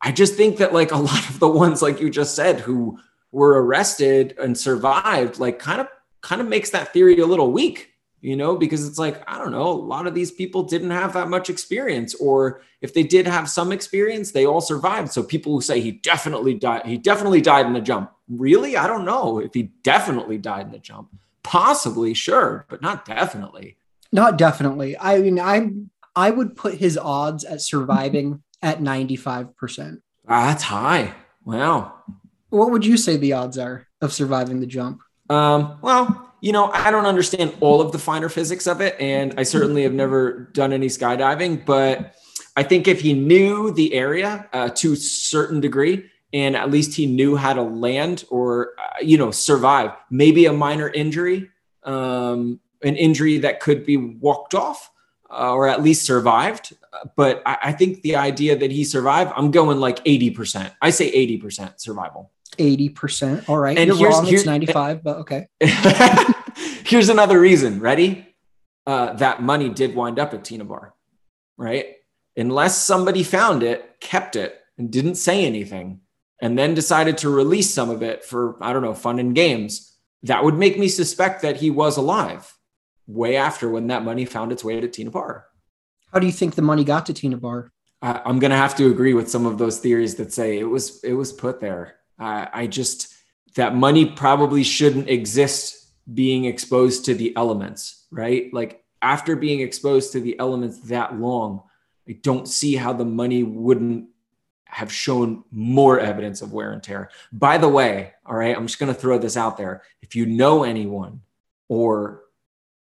I just think that like a lot of the ones, like you just said, who were arrested and survived, like kind of kind of makes that theory a little weak. you know, because it's like, I don't know, a lot of these people didn't have that much experience, or if they did have some experience, they all survived. So people who say he definitely died, he definitely died in the jump. Really? I don't know if he definitely died in the jump. Possibly, sure, but not definitely. Not definitely. I mean, I I would put his odds at surviving at ninety-five percent. Ah, that's high. Wow. What would you say the odds are of surviving the jump? Um, well, you know, I don't understand all of the finer physics of it, and I certainly have never done any skydiving, but I think if he knew the area uh, to a certain degree, and at least he knew how to land or, uh, you know, survive, maybe a minor injury, um, an injury that could be walked off uh, or at least survived. But I, I think the idea that he survived, I'm going like eighty percent. I say eighty percent survival. eighty percent. All right. And you're wrong. It's ninety-five, but okay. Here's another reason. Ready? Uh, that money did wind up at Tina Bar, right? Unless somebody found it, kept it, and didn't say anything, and then decided to release some of it for, I don't know, fun and games, that would make me suspect that he was alive way after when that money found its way to Tina Bar. How do you think the money got to Tina Bar? I, I'm going to have to agree with some of those theories that say it was it was put there. I, I just, that money probably shouldn't exist being exposed to the elements, right? Like after being exposed to the elements that long, I don't see how the money wouldn't have shown more evidence of wear and tear. By the way, all right, I'm just going to throw this out there. If you know anyone, or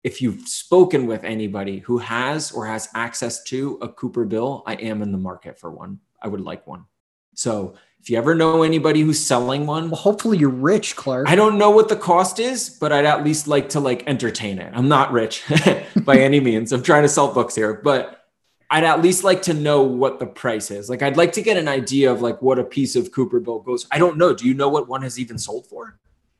if you've spoken with anybody who has or has access to a Cooper bill, I am in the market for one. I would like one. So if you ever know anybody who's selling one, well, hopefully you're rich, Clarke. I don't know what the cost is, but I'd at least like to like entertain it. I'm not rich by any means. I'm trying to sell books here, but I'd at least like to know what the price is. Like, I'd like to get an idea of like what a piece of Cooper bill goes. I don't know. Do you know what one has even sold for?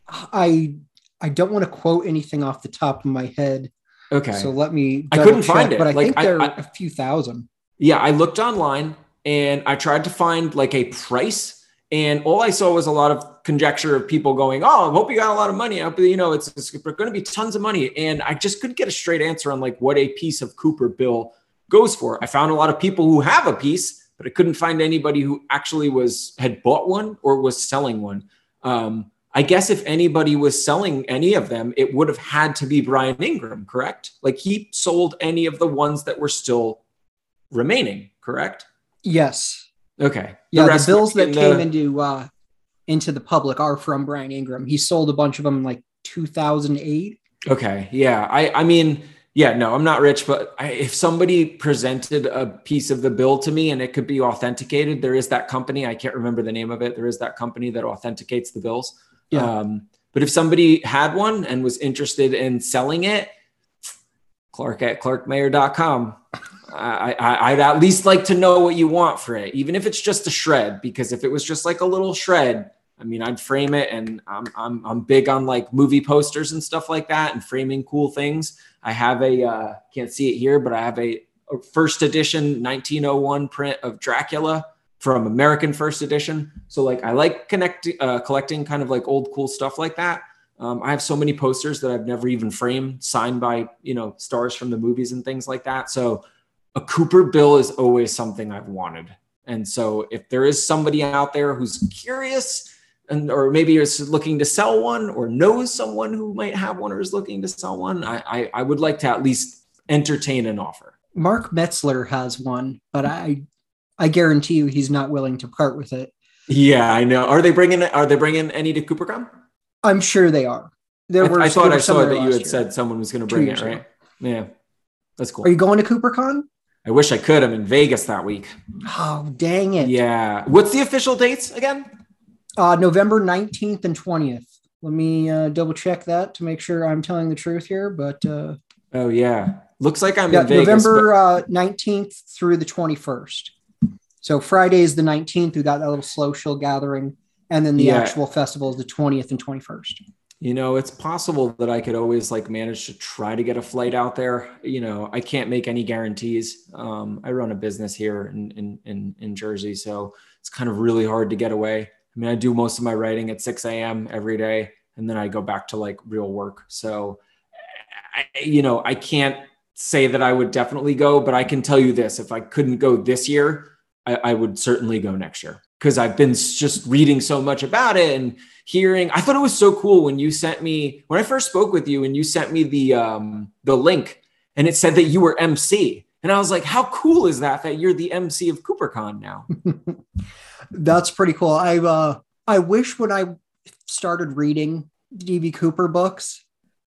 I I don't want to quote anything off the top of my head. Okay. So let me. I couldn't check, find it, but I like, think there are a few thousand. Yeah, I looked online and I tried to find like a price, and all I saw was a lot of conjecture of people going, "Oh, I hope you got a lot of money. I hope you know it's, it's going to be tons of money." And I just couldn't get a straight answer on like what a piece of Cooper bill goes for. I found a lot of people who have a piece, but I couldn't find anybody who actually was had bought one or was selling one. Um, I guess if anybody was selling any of them, it would have had to be Brian Ingram, correct? Like he sold any of the ones that were still remaining, correct? Yes. Okay. The yeah, the bills that in the- came into uh, into the public are from Brian Ingram. He sold a bunch of them in like two thousand eight. Okay. Yeah. I I mean. Yeah, no, I'm not rich, but I, if somebody presented a piece of the bill to me and it could be authenticated, there is that company. I can't remember the name of it. There is that company that authenticates the bills. Yeah. Um, but if somebody had one and was interested in selling it, Clarke at clarke mayer dot com, I, I, I'd at least like to know what you want for it, even if it's just a shred, because if it was just like a little shred, I mean, I'd frame it, and I'm I'm I'm big on like movie posters and stuff like that, and framing cool things. I have a uh, can't see it here, but I have a, a first edition nineteen oh one print of Dracula from American First Edition. So like, I like connect uh, collecting kind of like old cool stuff like that. Um, I have so many posters that I've never even framed, signed by you know stars from the movies and things like that. So a Cooper bill is always something I've wanted, and so if there is somebody out there who's curious, and or maybe is looking to sell one, or knows someone who might have one or is looking to sell one, I, I, I would like to at least entertain an offer. Mark Metzler has one, but I I guarantee you he's not willing to part with it. Yeah, I know. Are they bringing Are they bringing any to CooperCon? I'm sure they are. There I, were. I thought I saw that you had year. said someone was going to bring it, right? Ago. Yeah, that's cool. Are you going to CooperCon? I wish I could. I'm in Vegas that week. Oh, dang it! Yeah. What's the official dates again? Uh, November nineteenth and twentieth. Let me uh, double check that to make sure I'm telling the truth here. But uh, oh yeah, looks like I'm yeah, in Vegas. November but... uh, nineteenth through the twenty-first. So Friday is the nineteenth. We got that little social gathering, and then the yeah. actual festival is the twentieth and twenty-first. You know, it's possible that I could always like manage to try to get a flight out there. You know, I can't make any guarantees. Um, I run a business here in in in, in Jersey, so it's kind of really hard to get away. I mean, I do most of my writing at six a.m. every day, and then I go back to like real work. So I, you know, I can't say that I would definitely go, but I can tell you this, if I couldn't go this year, I, I would certainly go next year, because I've been just reading so much about it and hearing. I thought it was so cool when you sent me, when I first spoke with you and you sent me the, um, the link, and it said that you were M C. And I was like, how cool is that, that you're the M C of CooperCon now? That's pretty cool. I, uh, I wish when I started reading D B. Cooper books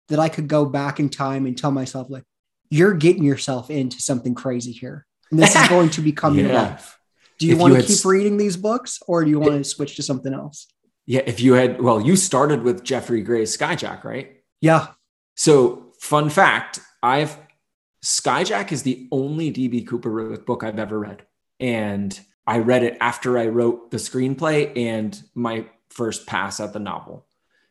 that I could go back in time and tell myself, like, you're getting yourself into something crazy here. And this is going to become yeah. your life. Do you if want you to keep s- reading these books, or do you want it, to switch to something else? Yeah. If you had, well, you started with Jeffrey Gray's Skyjack, right? Yeah. So fun fact, I've Skyjack is the only D B. Cooper book I've ever read. And I read it after I wrote the screenplay and my first pass at the novel,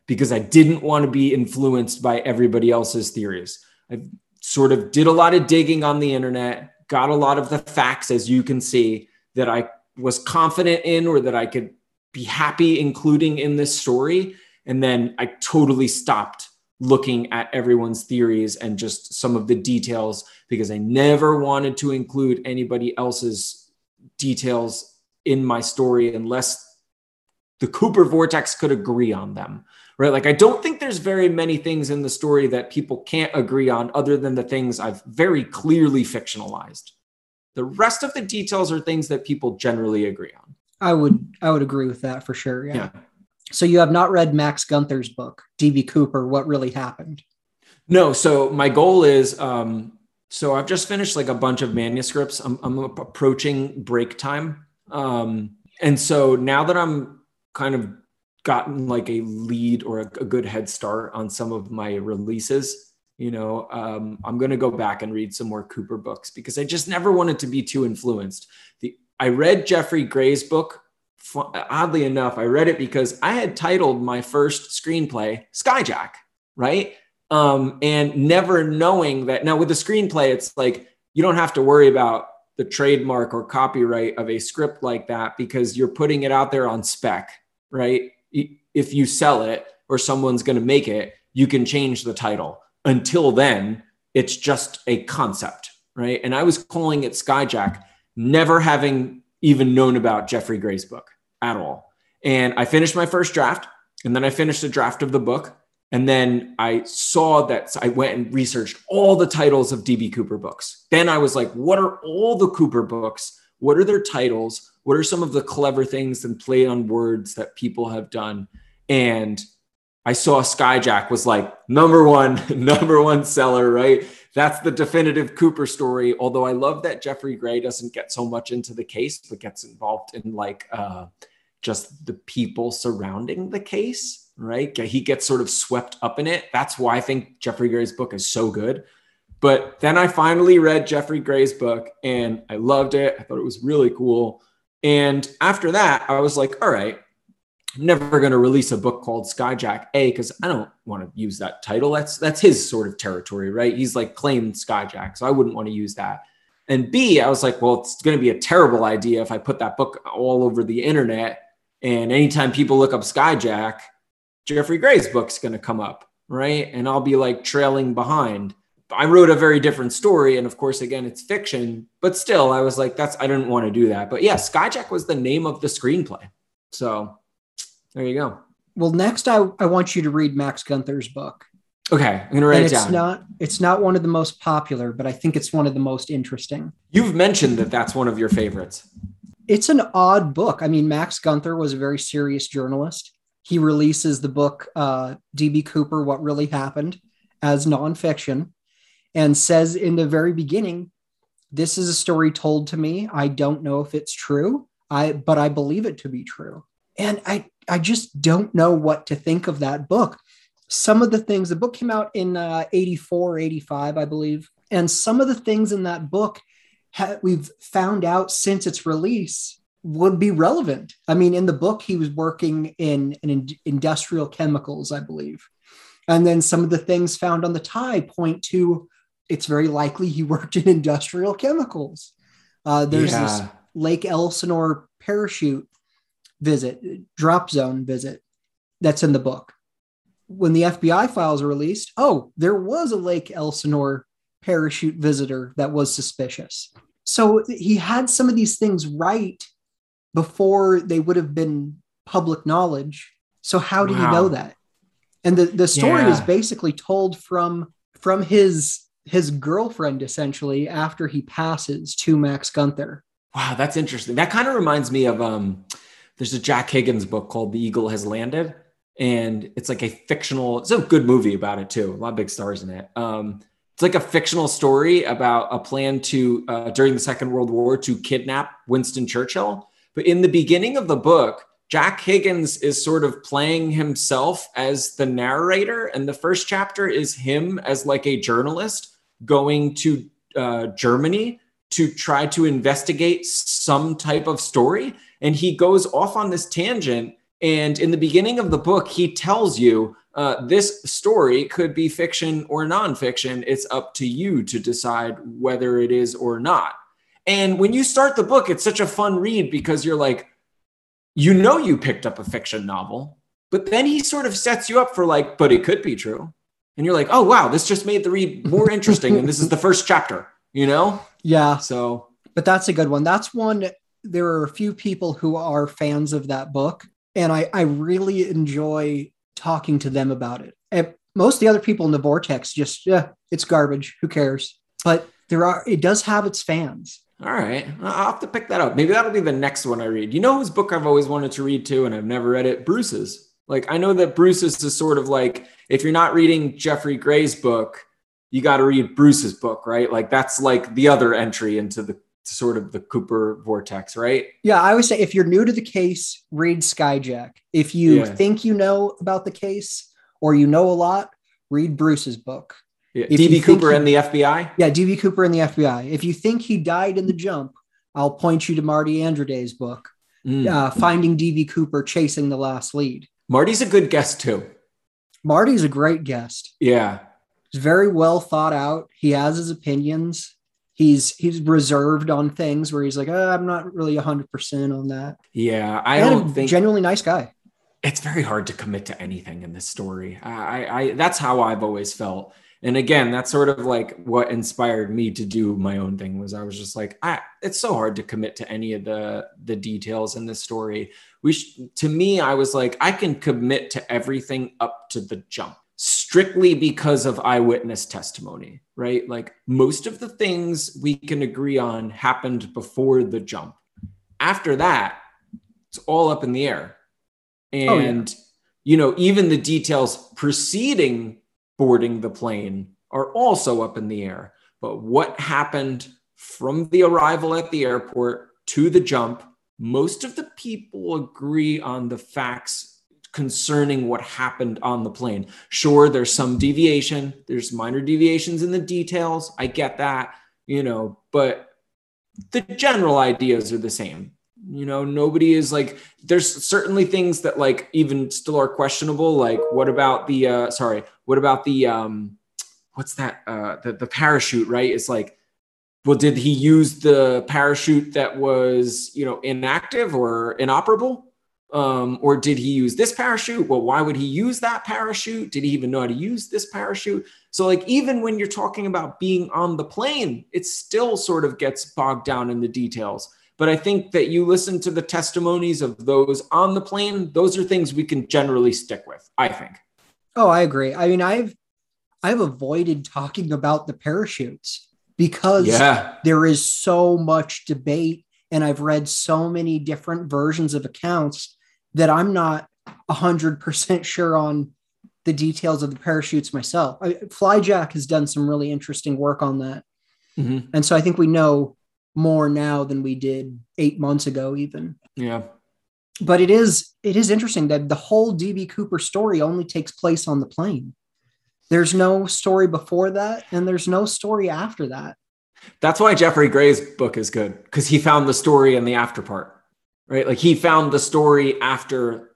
because I didn't want to be influenced by everybody else's theories. I sort of did a lot of digging on the internet, got a lot of the facts, as you can see, that I was confident in, or that I could be happy including in this story. And then I totally stopped looking at everyone's theories and just some of the details, because I never wanted to include anybody else's details in my story unless the Cooper Vortex could agree on them, right? Like, I don't think there's very many things in the story that people can't agree on, other than the things I've very clearly fictionalized. The rest of the details are things that people generally agree on. I would, I would agree with that for sure. Yeah. yeah. So you have not read Max Gunther's book, D B. Cooper, What Really Happened? No. So my goal is, um, so I've just finished like a bunch of manuscripts. I'm, I'm approaching break time. Um, and so now that I'm kind of gotten like a lead or a, a good head start on some of my releases, you know, um, I'm going to go back and read some more Cooper books, because I just never wanted to be too influenced. The, I read Jeffrey Gray's book. Oddly enough, I read it because I had titled my first screenplay Skyjack, right? Um, and never knowing that. Now with a screenplay, it's like, you don't have to worry about the trademark or copyright of a script like that, because you're putting it out there on spec, right? If you sell it or someone's going to make it, you can change the title. Until then, it's just a concept, right? And I was calling it Skyjack, never having even known about Jeffrey Gray's book at all. And I finished my first draft, and then I finished a draft of the book. And then I saw that, I went and researched all the titles of D B. Cooper books. Then I was like, what are all the Cooper books? What are their titles? What are some of the clever things and play on words that people have done? And I saw Skyjack was like number one, number one seller, right? That's the definitive Cooper story. Although I love that Jeffrey Gray doesn't get so much into the case, but gets involved in like uh, just the people surrounding the case. Right? He gets sort of swept up in it. That's why I think Jeffrey Gray's book is so good. But then I finally read Jeffrey Gray's book and I loved it. I thought it was really cool. And after that, I was like, all right, I'm never going to release a book called Skyjack, A, because I don't want to use that title. That's, that's his sort of territory, right? He's like claimed Skyjack, so I wouldn't want to use that. And B, I was like, well, it's going to be a terrible idea if I put that book all over the internet. And anytime people look up Skyjack, Jeffrey Gray's book's going to come up, right? And I'll be like trailing behind. I wrote a very different story. And of course, again, it's fiction, but still I was like, that's, I didn't want to do that. But yeah, Skyjack was the name of the screenplay. So there you go. Well, next I, I want you to read Max Gunther's book. Okay. I'm going to write and it down. It's not, it's not one of the most popular, but I think it's one of the most interesting. You've mentioned that that's one of your favorites. It's an odd book. I mean, Max Gunther was a very serious journalist. He releases the book, uh, D B. Cooper, What Really Happened, as nonfiction, and says in the very beginning, this is a story told to me. I don't know if it's true, I but I believe it to be true. And I, I just don't know what to think of that book. Some of the things, the book came out in uh, eighty-four, eighty-five, I believe. And some of the things in that book ha- we've found out since its release would be relevant. I mean, in the book, he was working in, in industrial chemicals, I believe. And then some of the things found on the tie point to, it's very likely he worked in industrial chemicals. Uh, there's yeah. this Lake Elsinore parachute visit, drop zone visit that's in the book. when the F B I files are released, oh, there was a Lake Elsinore parachute visitor that was suspicious. So he had some of these things right before they would have been public knowledge. So how did wow. he know that? And the, the story yeah. is basically told from, from his, his girlfriend, essentially, after he passes to Max Gunther. Wow, that's interesting. That kind of reminds me of, um, there's a Jack Higgins book called The Eagle Has Landed. And it's like a fictional, it's a good movie about it too. A lot of big stars in it. Um, it's like a fictional story about a plan to, uh, during the Second World War, to kidnap Winston Churchill. But in the beginning of the book, Jack Higgins is sort of playing himself as the narrator. And the first chapter is him as like a journalist going to uh, Germany to try to investigate some type of story. And he goes off on this tangent. And in the beginning of the book, he tells you uh, this story could be fiction or nonfiction. It's up to you to decide whether it is or not. And when you start the book, it's such a fun read because you're like, you know, you picked up a fiction novel, but then he sort of sets you up for like, but it could be true. And you're like, oh, wow, this just made the read more interesting. And this is the first chapter, you know? Yeah. So, but that's a good one. That's one. There are a few people who are fans of that book. And I, I really enjoy talking to them about it. And most of the other people in the Vortex just, yeah, it's garbage. Who cares? But there are, it does have its fans. All right. I'll have to pick that up. Maybe that'll be the next one I read. You know whose book I've always wanted to read too, and I've never read it? Bruce's. Like, I know that Bruce's is sort of like, if you're not reading Jeffrey Gray's book, you got to read Bruce's book, right? Like, that's like the other entry into the sort of the Cooper Vortex, right? Yeah. I always say, if you're new to the case, read Skyjack. If you yeah. think you know about the case or you know a lot, read Bruce's book. Yeah. D B Cooper he, and the F B I? Yeah, D B Cooper and the F B I. If you think he died in the jump, I'll point you to Marty Andrade's book, mm. uh, Finding D B Cooper, Chasing the Last Lead. Marty's a good guest too. Marty's a great guest. Yeah. He's very well thought out. He has his opinions. He's he's reserved on things where he's like, oh, I'm not really one hundred percent on that. Yeah, I and don't think... Genuinely nice guy. It's very hard to commit to anything in this story. I, I, I That's how I've always felt. And again, that's sort of like what inspired me to do my own thing was I was just like, I, it's so hard to commit to any of the, the details in this story. We sh- to me, I was like, I can commit to everything up to the jump strictly because of eyewitness testimony, right? Like most of the things we can agree on happened before the jump. After that, it's all up in the air. And, oh, yeah. you know, even the details preceding boarding the plane are also up in the air. But what happened from the arrival at the airport to the jump, most of the people agree on the facts concerning what happened on the plane. Sure, there's some deviation. There's minor deviations in the details. I get that, you know, but the general ideas are the same. You know, nobody is like, there's certainly things that like even still are questionable. Like what about the, uh, sorry, what about the, um, what's that, uh, the, the parachute, right? It's like, well, did he use the parachute that was, you know, inactive or inoperable? Um, or did he use this parachute? Well, why would he use that parachute? Did he even know how to use this parachute? So like, even when you're talking about being on the plane, it still sort of gets bogged down in the details. But I think that you listen to the testimonies of those on the plane. Those are things we can generally stick with, I think. Oh, I agree. I mean, I've I've avoided talking about the parachutes because yeah. there is so much debate and I've read so many different versions of accounts that I'm not one hundred percent sure on the details of the parachutes myself. I, Flyjack has done some really interesting work on that. Mm-hmm. And so I think we know more now than we did eight months ago, even. Yeah. But it is, it is interesting that the whole D B Cooper story only takes place on the plane. There's no story before that. And there's no story after that. That's why Jeffrey Gray's book is good. Because he found the story in the after part, right? Like he found the story after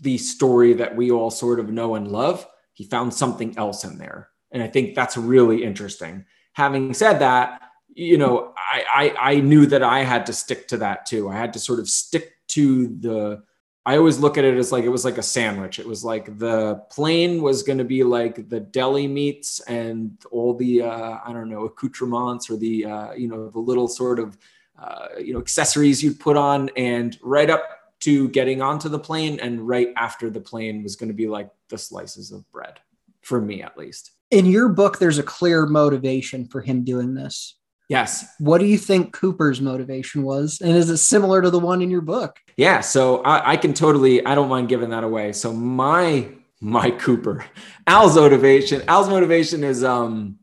the story that we all sort of know and love. He found something else in there. And I think that's really interesting. Having said that, you know, I, I I knew that I had to stick to that too. I had to sort of stick to the I always look at it as like, it was like a sandwich. It was like the plane was going to be like the deli meats and all the, uh, I don't know, accoutrements or the, uh, you know, the little sort of, uh, you know, accessories you'd put on, and right up to getting onto the plane. And right after the plane was going to be like the slices of bread, for me, at least. In your book, there's a clear motivation for him doing this. Yes. What do you think Cooper's motivation was? And is it similar to the one in your book? Yeah. So I, I can totally, I don't mind giving that away. So my, my Cooper, Al's motivation, Al's motivation is, um,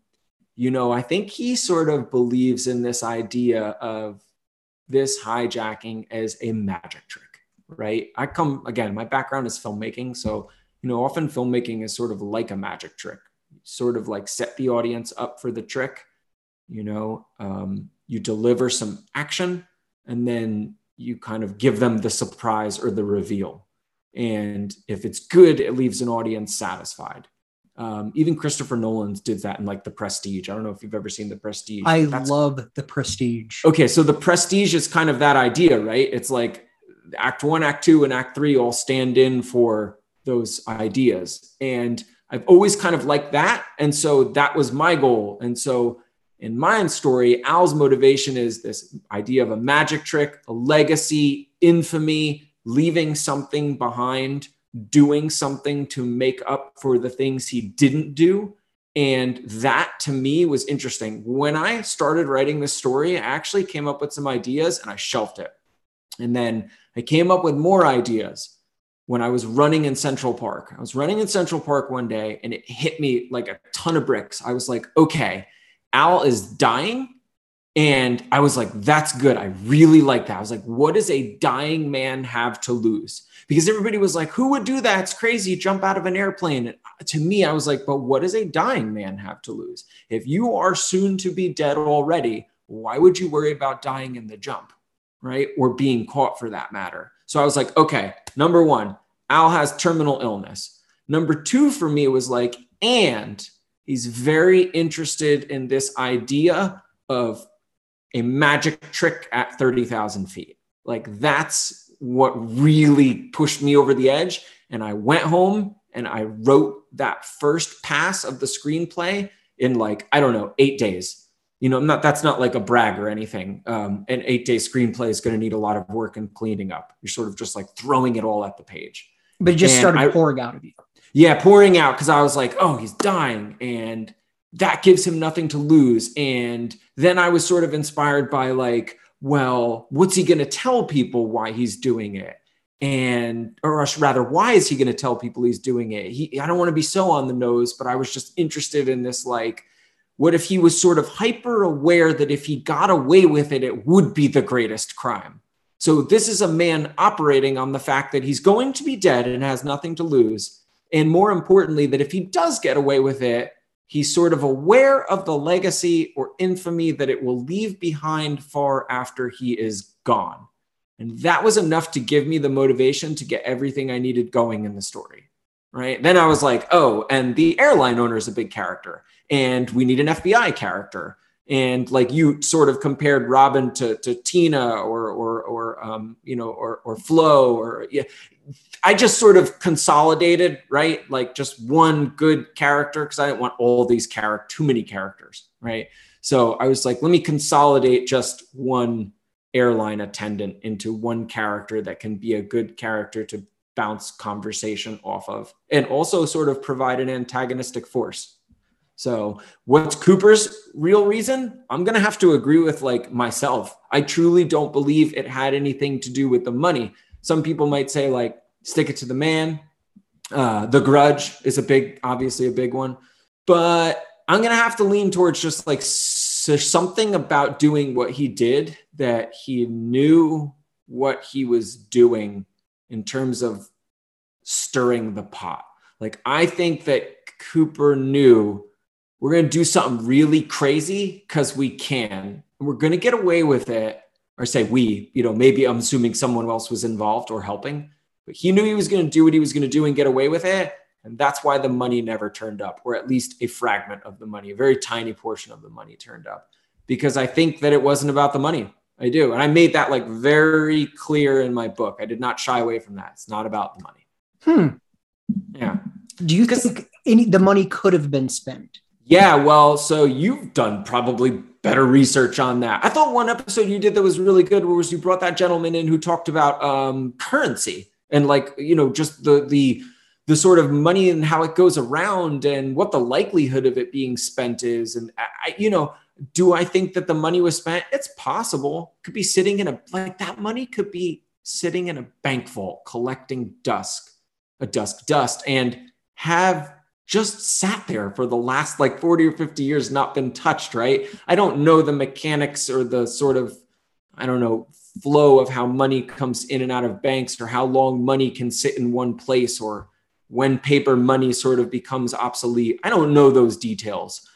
you know, I think he sort of believes in this idea of this hijacking as a magic trick, right? I come, again, my background is filmmaking. So, you know, often filmmaking is sort of like a magic trick, sort of like set the audience up for the trick. You know, um, you deliver some action and then you kind of give them the surprise or the reveal. And if it's good, it leaves an audience satisfied. Um, even Christopher Nolan did that in like The Prestige. I don't know if you've ever seen The Prestige. I That's... love The Prestige. Okay. So The Prestige is kind of that idea, right? It's like act one, act two, and act three all stand in for those ideas. And I've always kind of liked that. And so that was my goal. And so in my story, Al's motivation is this idea of a magic trick, a legacy, infamy, leaving something behind, doing something to make up for the things he didn't do. And that to me was interesting. When I started writing this story, I actually came up with some ideas and I shelved it. And then I came up with more ideas when I was running in Central Park. I was running in Central Park one day and it hit me like a ton of bricks. I was like, okay, Al is dying. And I was like, that's good. I really like that. I was like, what does a dying man have to lose? Because everybody was like, who would do that? It's crazy. Jump out of an airplane. And to me, I was like, but what does a dying man have to lose? If you are soon to be dead already, why would you worry about dying in the jump, right? Or being caught for that matter. So I was like, okay, number one, Al has terminal illness. Number two for me was like, and he's very interested in this idea of a magic trick at thirty thousand feet. Like that's what really pushed me over the edge. And I went home and I wrote that first pass of the screenplay in like, I don't know, eight days. You know, I'm not, that's not like a brag or anything. Um, an eight day screenplay is going to need a lot of work and cleaning up. You're sort of just like throwing it all at the page. But it just and started I, pouring out of you. Yeah, pouring out because I was like, oh, he's dying. And that gives him nothing to lose. And then I was sort of inspired by like, well, what's he going to tell people why he's doing it? And or rather, why is he going to tell people he's doing it? He, I don't want to be so on the nose, but I was just interested in this, like, what if he was sort of hyper aware that if he got away with it, it would be the greatest crime? So this is a man operating on the fact that he's going to be dead and has nothing to lose. And more importantly, that if he does get away with it, he's sort of aware of the legacy or infamy that it will leave behind far after he is gone. And that was enough to give me the motivation to get everything I needed going in the story, right? Then I was like, oh, and the airline owner is a big character and we need an F B I character. And like you sort of compared Robin to, to Tina or, or, or um, you know, or, or Flo or, yeah. I just sort of consolidated, right? Like just one good character because I didn't want all these characters, too many characters, right? So I was like, let me consolidate just one airline attendant into one character that can be a good character to bounce conversation off of and also sort of provide an antagonistic force. So what's Cooper's real reason? I'm going to have to agree with like myself. I truly don't believe it had anything to do with the money. Some people might say like, stick it to the man. Uh, the Grudge is a big, obviously a big one, but I'm going to have to lean towards just like something about doing what he did that he knew what he was doing in terms of stirring the pot. Like, I think that Cooper knew we're going to do something really crazy because we can. We're going to get away with it, or say we, you know, maybe I'm assuming someone else was involved or helping, but he knew he was going to do what he was going to do and get away with it. And that's why the money never turned up, or at least a fragment of the money, a very tiny portion of the money turned up, because I think that it wasn't about the money. I do. And I made that like very clear in my book. I did not shy away from that. It's not about the money. Hmm. Yeah. Do you think any, the money could have been spent? Yeah. Well, so you've done probably better research on that. I thought one episode you did that was really good was you brought that gentleman in who talked about um, currency and like, you know, just the, the, the sort of money and how it goes around and what the likelihood of it being spent is. And I, you know, do I think that the money was spent? It's possible. Could be sitting in a, like that money could be sitting in a bank vault collecting dusk, a dusk dust, and have just sat there for the last like forty or fifty years, not been touched, right? I don't know the mechanics or the sort of, I don't know, flow of how money comes in and out of banks or how long money can sit in one place or when paper money sort of becomes obsolete. I don't know those details.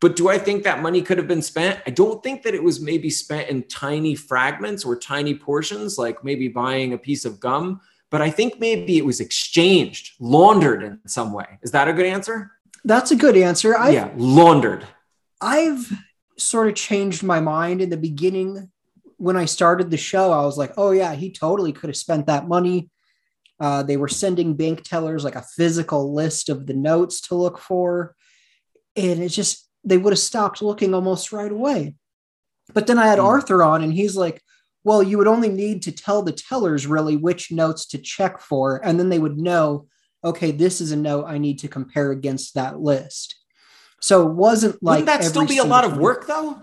But do I think that money could have been spent? I don't think that it was maybe spent in tiny fragments or tiny portions, like maybe buying a piece of gum. But I think maybe it was exchanged, laundered in some way. Is that a good answer? That's a good answer. I've, yeah, laundered. I've sort of changed my mind. In the beginning, when I started the show, I was like, oh yeah, he totally could have spent that money. Uh, they were sending bank tellers like a physical list of the notes to look for. And it's just, they would have stopped looking almost right away. But then I had mm. Arthur on and he's like, well, you would only need to tell the tellers really which notes to check for. And then they would know, okay, this is a note I need to compare against that list. So it wasn't like— Wouldn't that still be a lot of work though?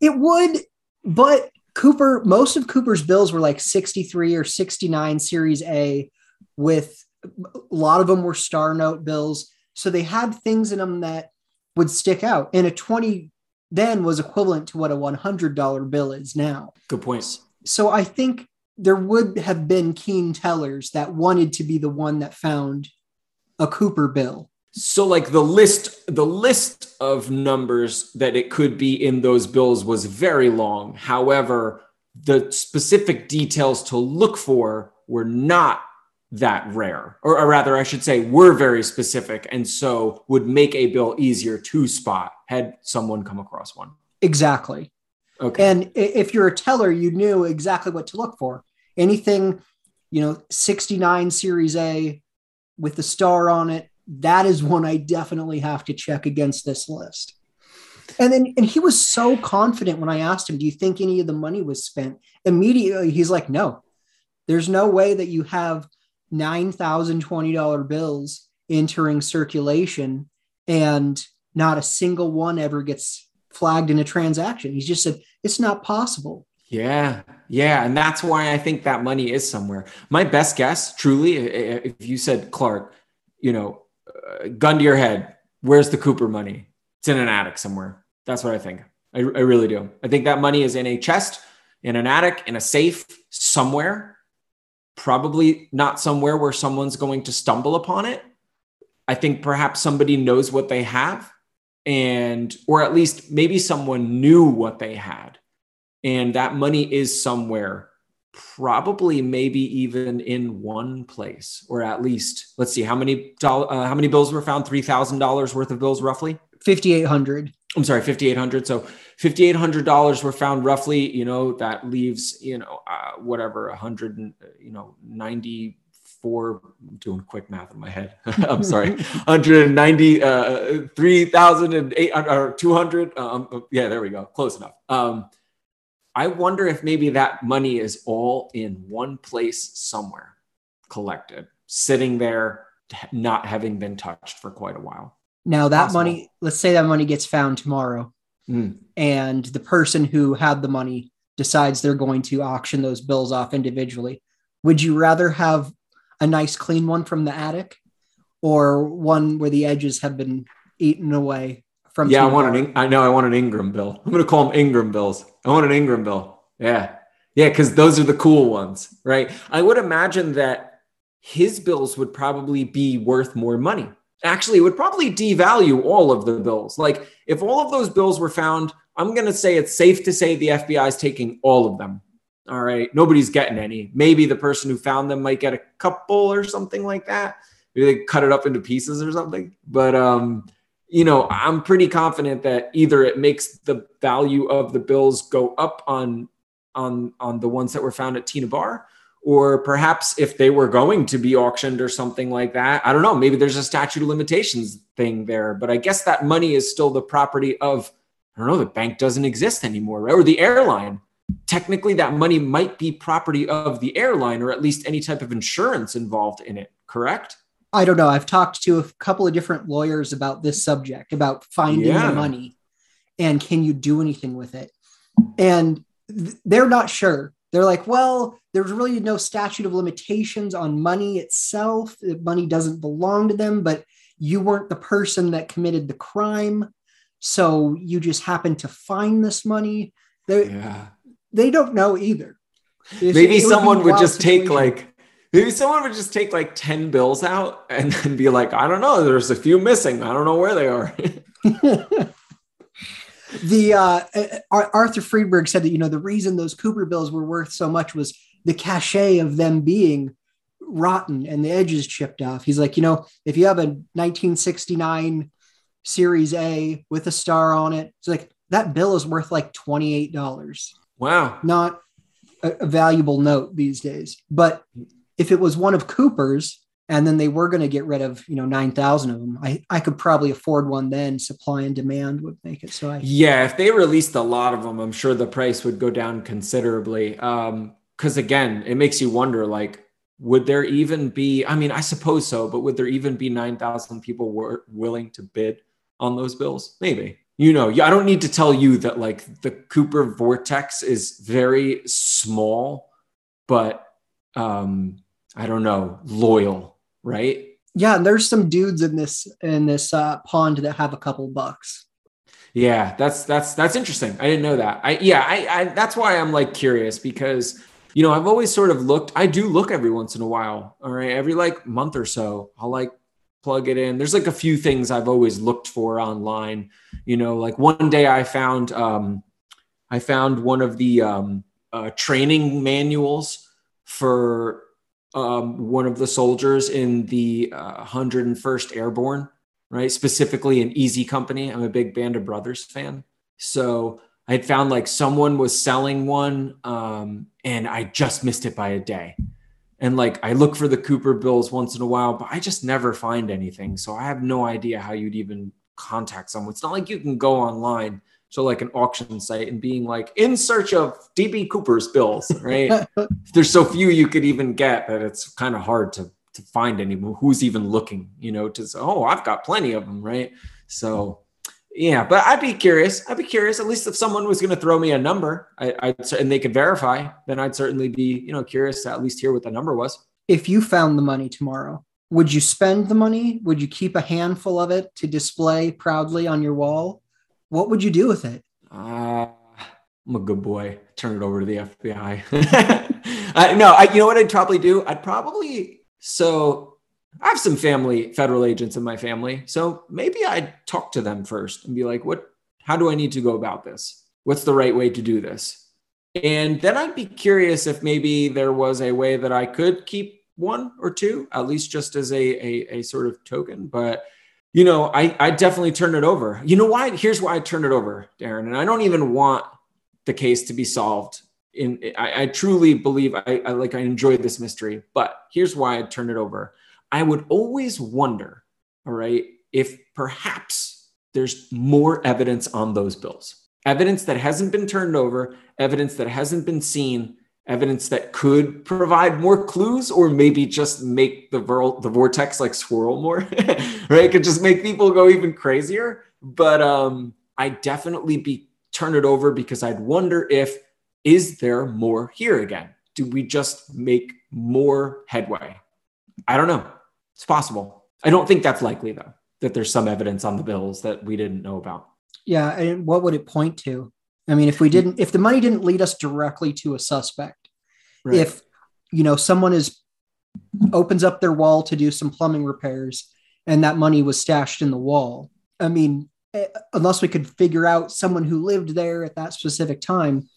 It would, but Cooper, most of Cooper's bills were like sixty-three or sixty-nine Series A, with a lot of them were star note bills. So they had things in them that would stick out, and a twenty then was equivalent to what a one hundred dollar bill is now. Good points. So I think there would have been keen tellers that wanted to be the one that found a Cooper bill. So like the list, the list of numbers that it could be in those bills was very long. However, the specific details to look for were not that rare, or, or rather I should say were very specific, and so would make a bill easier to spot had someone come across one. Exactly. Okay. And if you're a teller, you knew exactly what to look for. Anything, you know, sixty-nine Series A with the star on it, that is one I definitely have to check against this list. And then, and he was so confident when I asked him, do you think any of the money was spent? Immediately, he's like, no, there's no way that you have nine thousand twenty dollar bills entering circulation and not a single one ever gets flagged in a transaction. He just said, it's not possible. Yeah. Yeah. And that's why I think that money is somewhere. My best guess, truly, if you said, Clarke, you know, uh, gun to your head, where's the Cooper money? It's in an attic somewhere. That's what I think. I, I really do. I think that money is in a chest, in an attic, in a safe somewhere. Probably not somewhere where someone's going to stumble upon it. I think perhaps somebody knows what they have, and, or at least maybe someone knew what they had. And that money is somewhere, probably maybe even in one place, or at least, let's see, how many, uh, how many bills were found? three thousand dollars worth of bills, roughly? fifty-eight hundred. I'm sorry, fifty-eight hundred. So fifty-eight hundred dollars were found roughly, you know, that leaves, you know, uh, whatever, one hundred, and, you know, ninety-four, I'm doing quick math in my head. I'm sorry, one hundred ninety, uh, three thousand eight hundred or two hundred. Um, yeah, there we go. Close enough. Um, I wonder if maybe that money is all in one place somewhere, collected, sitting there, not having been touched for quite a while. Now that Possible. money, let's say that money gets found tomorrow, mm. and the person who had the money decides they're going to auction those bills off individually. Would you rather have a nice clean one from the attic, or one where the edges have been eaten away from? Yeah, I want an, I know I want an Ingram bill. I'm going to call them Ingram bills. I want an Ingram bill. Yeah. Yeah. Cause those are the cool ones, right? I would imagine that his bills would probably be worth more money. Actually, it would probably devalue all of the bills. Like if all of those bills were found, I'm going to say it's safe to say the F B I is taking all of them. All right. Nobody's getting any. Maybe the person who found them might get a couple or something like that. Maybe they cut it up into pieces or something. But, um, you know, I'm pretty confident that either it makes the value of the bills go up on on, on the ones that were found at Tina Bar, or perhaps if they were going to be auctioned or something like that. I don't know. Maybe there's a statute of limitations thing there, but I guess that money is still the property of, I don't know, the bank doesn't exist anymore, right? Or the airline. Technically, that money might be property of the airline, or at least any type of insurance involved in it, correct? I don't know. I've talked to a couple of different lawyers about this subject, about finding yeah. the money and can you do anything with it? And th- they're not sure. They're like, well, there's really no statute of limitations on money itself. Money doesn't belong to them, but you weren't the person that committed the crime. So you just happened to find this money. They, yeah. they don't know either. It's, maybe someone would just situation. take like, maybe someone would just take like ten bills out and then be like, I don't know, there's a few missing. I don't know where they are. The uh, Arthur Friedberg said that, you know, the reason those Cooper bills were worth so much was the cachet of them being rotten and the edges chipped off. He's like, you know, if you have a nineteen sixty-nine Series A with a star on it, it's like that bill is worth like twenty-eight dollars. Wow. Not a, a valuable note these days. But if it was one of Cooper's and then they were going to get rid of, you know, nine thousand of them, I, I could probably afford one then. Supply and demand would make it. So I, yeah, if they released a lot of them, I'm sure the price would go down considerably. Um, cause again, it makes you wonder, like, would there even be, I mean, I suppose so, but would there even be nine thousand people were willing to bid on those bills? Maybe. You know, I don't need to tell you that like the Cooper vortex is very small, but um, I don't know, loyal, right? Yeah, and there's some dudes in this in this uh, pond that have a couple bucks. Yeah, that's that's that's interesting. I didn't know that. I yeah, I, I that's why I'm like curious, because you know I've always sort of looked. I do look every once in a while. All right, every like month or so, I'll like plug it in. There's like a few things I've always looked for online. You know, like one day I found um, I found one of the um, uh, training manuals for um, one of the soldiers in the uh, one hundred first Airborne, right? Specifically an Easy Company. I'm a big Band of Brothers fan. So I had found like someone was selling one um, and I just missed it by a day. And like, I look for the Cooper bills once in a while, but I just never find anything. So I have no idea how you'd even contact someone. It's not like you can go online to like an auction site and being like, in search of D B. Cooper's bills, right? There's so few you could even get that it's kind of hard to to find anyone who's even looking, you know, to say, oh, I've got plenty of them, right? So yeah, but I'd be curious. I'd be curious, at least if someone was going to throw me a number I, I'd, and they could verify, then I'd certainly be, you know, curious to at least hear what the number was. If you found the money tomorrow, would you spend the money? Would you keep a handful of it to display proudly on your wall? What would you do with it? Uh, I'm a good boy. Turn it over to the F B I. uh, no, I, you know what I'd probably do? I'd probably, so... I have some family, federal agents in my family. So maybe I'd talk to them first and be like, what, how do I need to go about this? What's the right way to do this? And then I'd be curious if maybe there was a way that I could keep one or two, at least just as a, a, a sort of token. But, you know, I, I definitely turn it over. You know why? Here's why I turn it over, Darren. And I don't even want the case to be solved. In I, I truly believe I, I like, I enjoyed this mystery, but here's why I turn it over. I would always wonder, all right, if perhaps there's more evidence on those bills. Evidence that hasn't been turned over, evidence that hasn't been seen, evidence that could provide more clues or maybe just make the, vor- the vortex like swirl more, right? It could just make people go even crazier. But um, I'd definitely be turn it over because I'd wonder if, is there more here again? Do we just make more headway? I don't know. It's possible. I don't think that's likely, though, that there's some evidence on the bills that we didn't know about. Yeah. And what would it point to? I mean, if we didn't, if the money didn't lead us directly to a suspect, right. If, you know, someone is opens up their wall to do some plumbing repairs and that money was stashed in the wall. I mean, unless we could figure out someone who lived there at that specific time,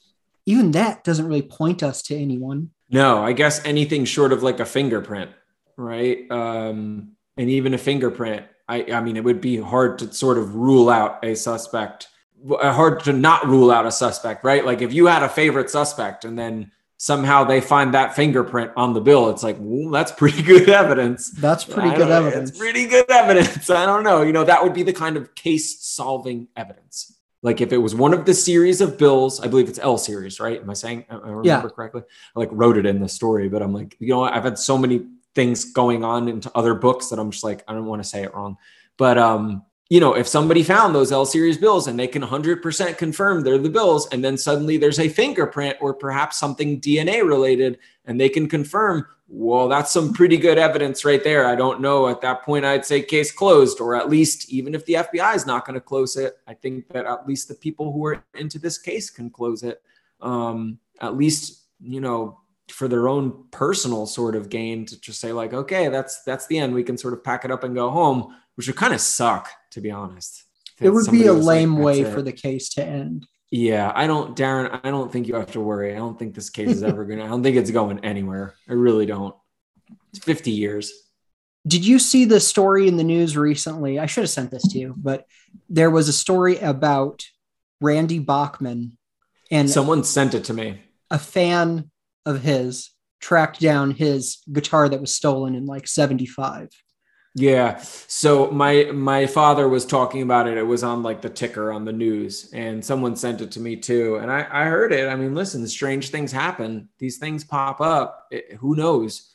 even that doesn't really point us to anyone. No, I guess anything short of like a fingerprint. Right. Um, and even a fingerprint, I, I mean, it would be hard to sort of rule out a suspect hard to not rule out a suspect, right? Like if you had a favorite suspect and then somehow they find that fingerprint on the bill, it's like, well, that's pretty good evidence. That's pretty good evidence. It's pretty good evidence. I don't know. You know, that would be the kind of case solving evidence. Like if it was one of the series of bills, I believe it's L series, right? Am I saying, I remember yeah. correctly? I like wrote it in the story, but I'm like, you know, I've had so many things going on into other books that I'm just like, I don't want to say it wrong. But, um, you know, if somebody found those L series bills and they can one hundred percent confirm they're the bills, and then suddenly there's a fingerprint or perhaps something D N A related, and they can confirm, well, that's some pretty good evidence right there. I don't know. At that point, I'd say case closed, or at least even if the F B I is not going to close it, I think that at least the people who are into this case can close it, um, at least, you know, for their own personal sort of gain, to just say like, okay, that's that's the end. We can sort of pack it up and go home, which would kind of suck, to be honest. It would be a lame way for the case to end. Yeah, I don't, Darren, I don't think you have to worry. I don't think this case is ever going to, I don't think it's going anywhere. I really don't. It's fifty years. Did you see the story in the news recently? I should have sent this to you, but there was a story about Randy Bachman. And someone sent it to me. A fan of his tracked down his guitar that was stolen in like seventy-five. Yeah. So my, my father was talking about it. It was on like the ticker on the news, and someone sent it to me too. And I, I heard it. I mean, listen, strange things happen. These things pop up. It, who knows?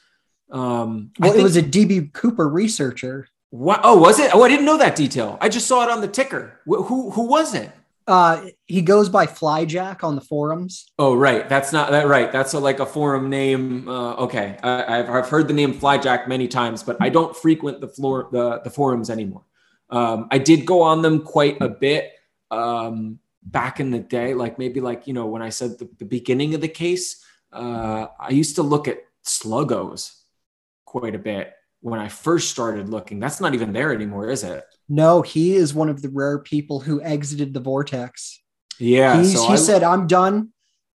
Um, well, think, it was a D B Cooper researcher. What? Oh, was it? Oh, I didn't know that detail. I just saw it on the ticker. Wh- who, who was it? Uh, he goes by Flyjack on the forums. Oh, right. That's not that right. That's a, like a forum name. Uh, okay. I, I've, I've heard the name Flyjack many times, but I don't frequent the floor, the, the forums anymore. Um, I did go on them quite a bit, um, back in the day, like maybe like, you know, when I said the, the beginning of the case, uh, I used to look at Sluggos quite a bit when I first started looking. That's not even there anymore, is it? No, he is one of the rare people who exited the vortex. Yeah. He's, so he I, said, I'm done.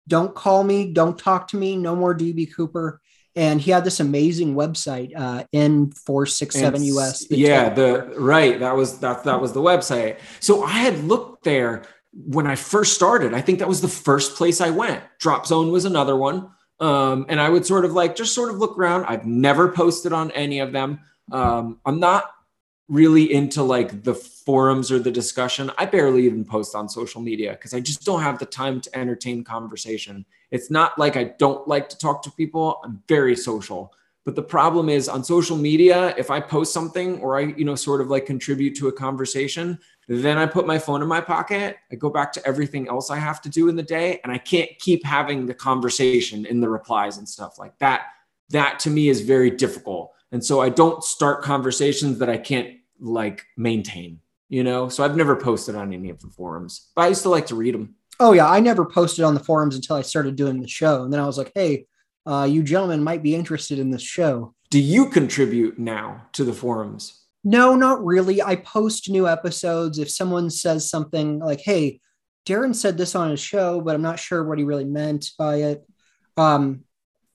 Don't call me. Don't talk to me. No more D B Cooper. And he had this amazing website, uh, N four sixty-seven U S. Yeah, the right. That was, that, that was the website. So I had looked there when I first started. I think that was the first place I went. Drop Zone was another one. Um, and I would sort of like, just sort of look around. I've never posted on any of them. Um, I'm not really into like the forums or the discussion. I barely even post on social media because I just don't have the time to entertain conversation. It's not like I don't like to talk to people. I'm very social. But the problem is on social media, if I post something or I, you know, sort of like contribute to a conversation, then I put my phone in my pocket. I go back to everything else I have to do in the day, and I can't keep having the conversation in the replies and stuff like that. That to me is very difficult. And so I don't start conversations that I can't like maintain, you know? So I've never posted on any of the forums, but I used to like to read them. Oh yeah. I never posted on the forums until I started doing the show. And then I was like, hey, uh, you gentlemen might be interested in this show. Do you contribute now to the forums? No, not really. I post new episodes. If someone says something like, hey, Darren said this on his show, but I'm not sure what he really meant by it. Um,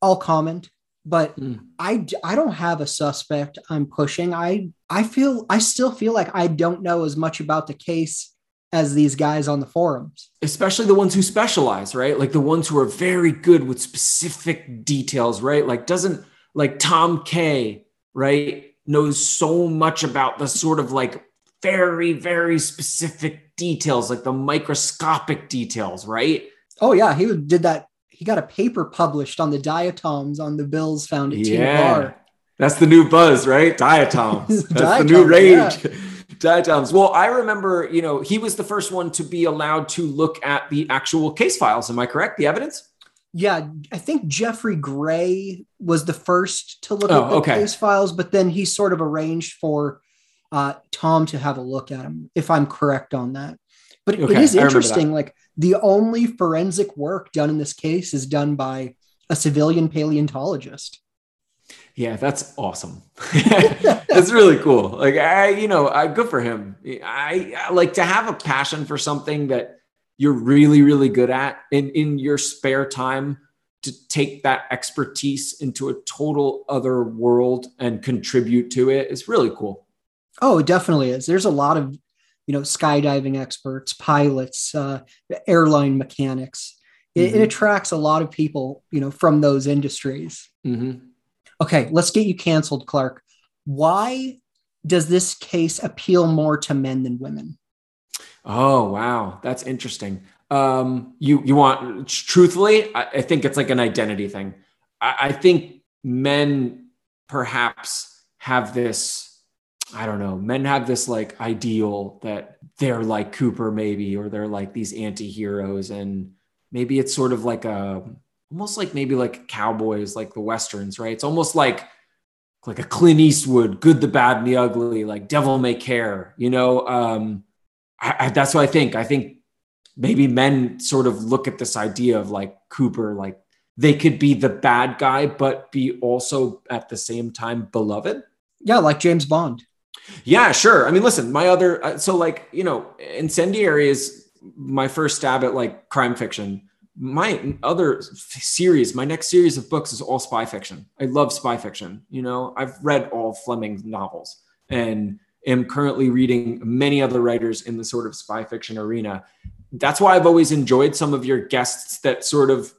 I'll comment. But mm. I, I don't have a suspect I'm pushing. I, I feel, I still feel like I don't know as much about the case as these guys on the forums. Especially the ones who specialize, right? Like the ones who are very good with specific details, right? Like doesn't like Tom K, right? Knows so much about the sort of like very, very specific details, like the microscopic details, right? Oh yeah. He did that. He got a paper published on the diatoms on the bills found at yeah. Tina Bar. That's the new buzz, right? Diatoms. That's diatoms, the new rage. Yeah. Diatoms. Well, I remember, you know, he was the first one to be allowed to look at the actual case files. Am I correct? The evidence? Yeah. I think Jeffrey Gray was the first to look oh, at the okay. case files, but then he sort of arranged for uh, Tom to have a look at them, if I'm correct on that. But okay, it is interesting, like the only forensic work done in this case is done by a civilian paleontologist. Yeah, that's awesome. That's really cool. Like, I, you know, I, good for him. I, I like to have a passion for something that you're really, really good at in, in your spare time, to take that expertise into a total other world and contribute to it. It's really cool. Oh, it definitely is. There's a lot of you know, skydiving experts, pilots, uh, airline mechanics. It, mm-hmm. it attracts a lot of people, you know, from those industries. Mm-hmm. Okay, let's get you canceled, Clarke. Why does this case appeal more to men than women? Oh, wow. That's interesting. Um, you, you want, truthfully, I, I think it's like an identity thing. I, I think men perhaps have this, I don't know, men have this like ideal that they're like Cooper maybe, or they're like these anti-heroes. And maybe it's sort of like a, almost like maybe like cowboys, like the Westerns, right? It's almost like, like a Clint Eastwood, good, the bad, and the ugly, like devil may care, you know? Um, I, I, that's what I think. I think maybe men sort of look at this idea of like Cooper, like they could be the bad guy, but be also at the same time beloved. Yeah, like James Bond. Yeah, sure. I mean, listen, my other, uh, so like, you know, Incendiary is my first stab at like crime fiction. My other f- series, my next series of books is all spy fiction. I love spy fiction. You know, I've read all Fleming's novels and am currently reading many other writers in the sort of spy fiction arena. That's why I've always enjoyed some of your guests that sort of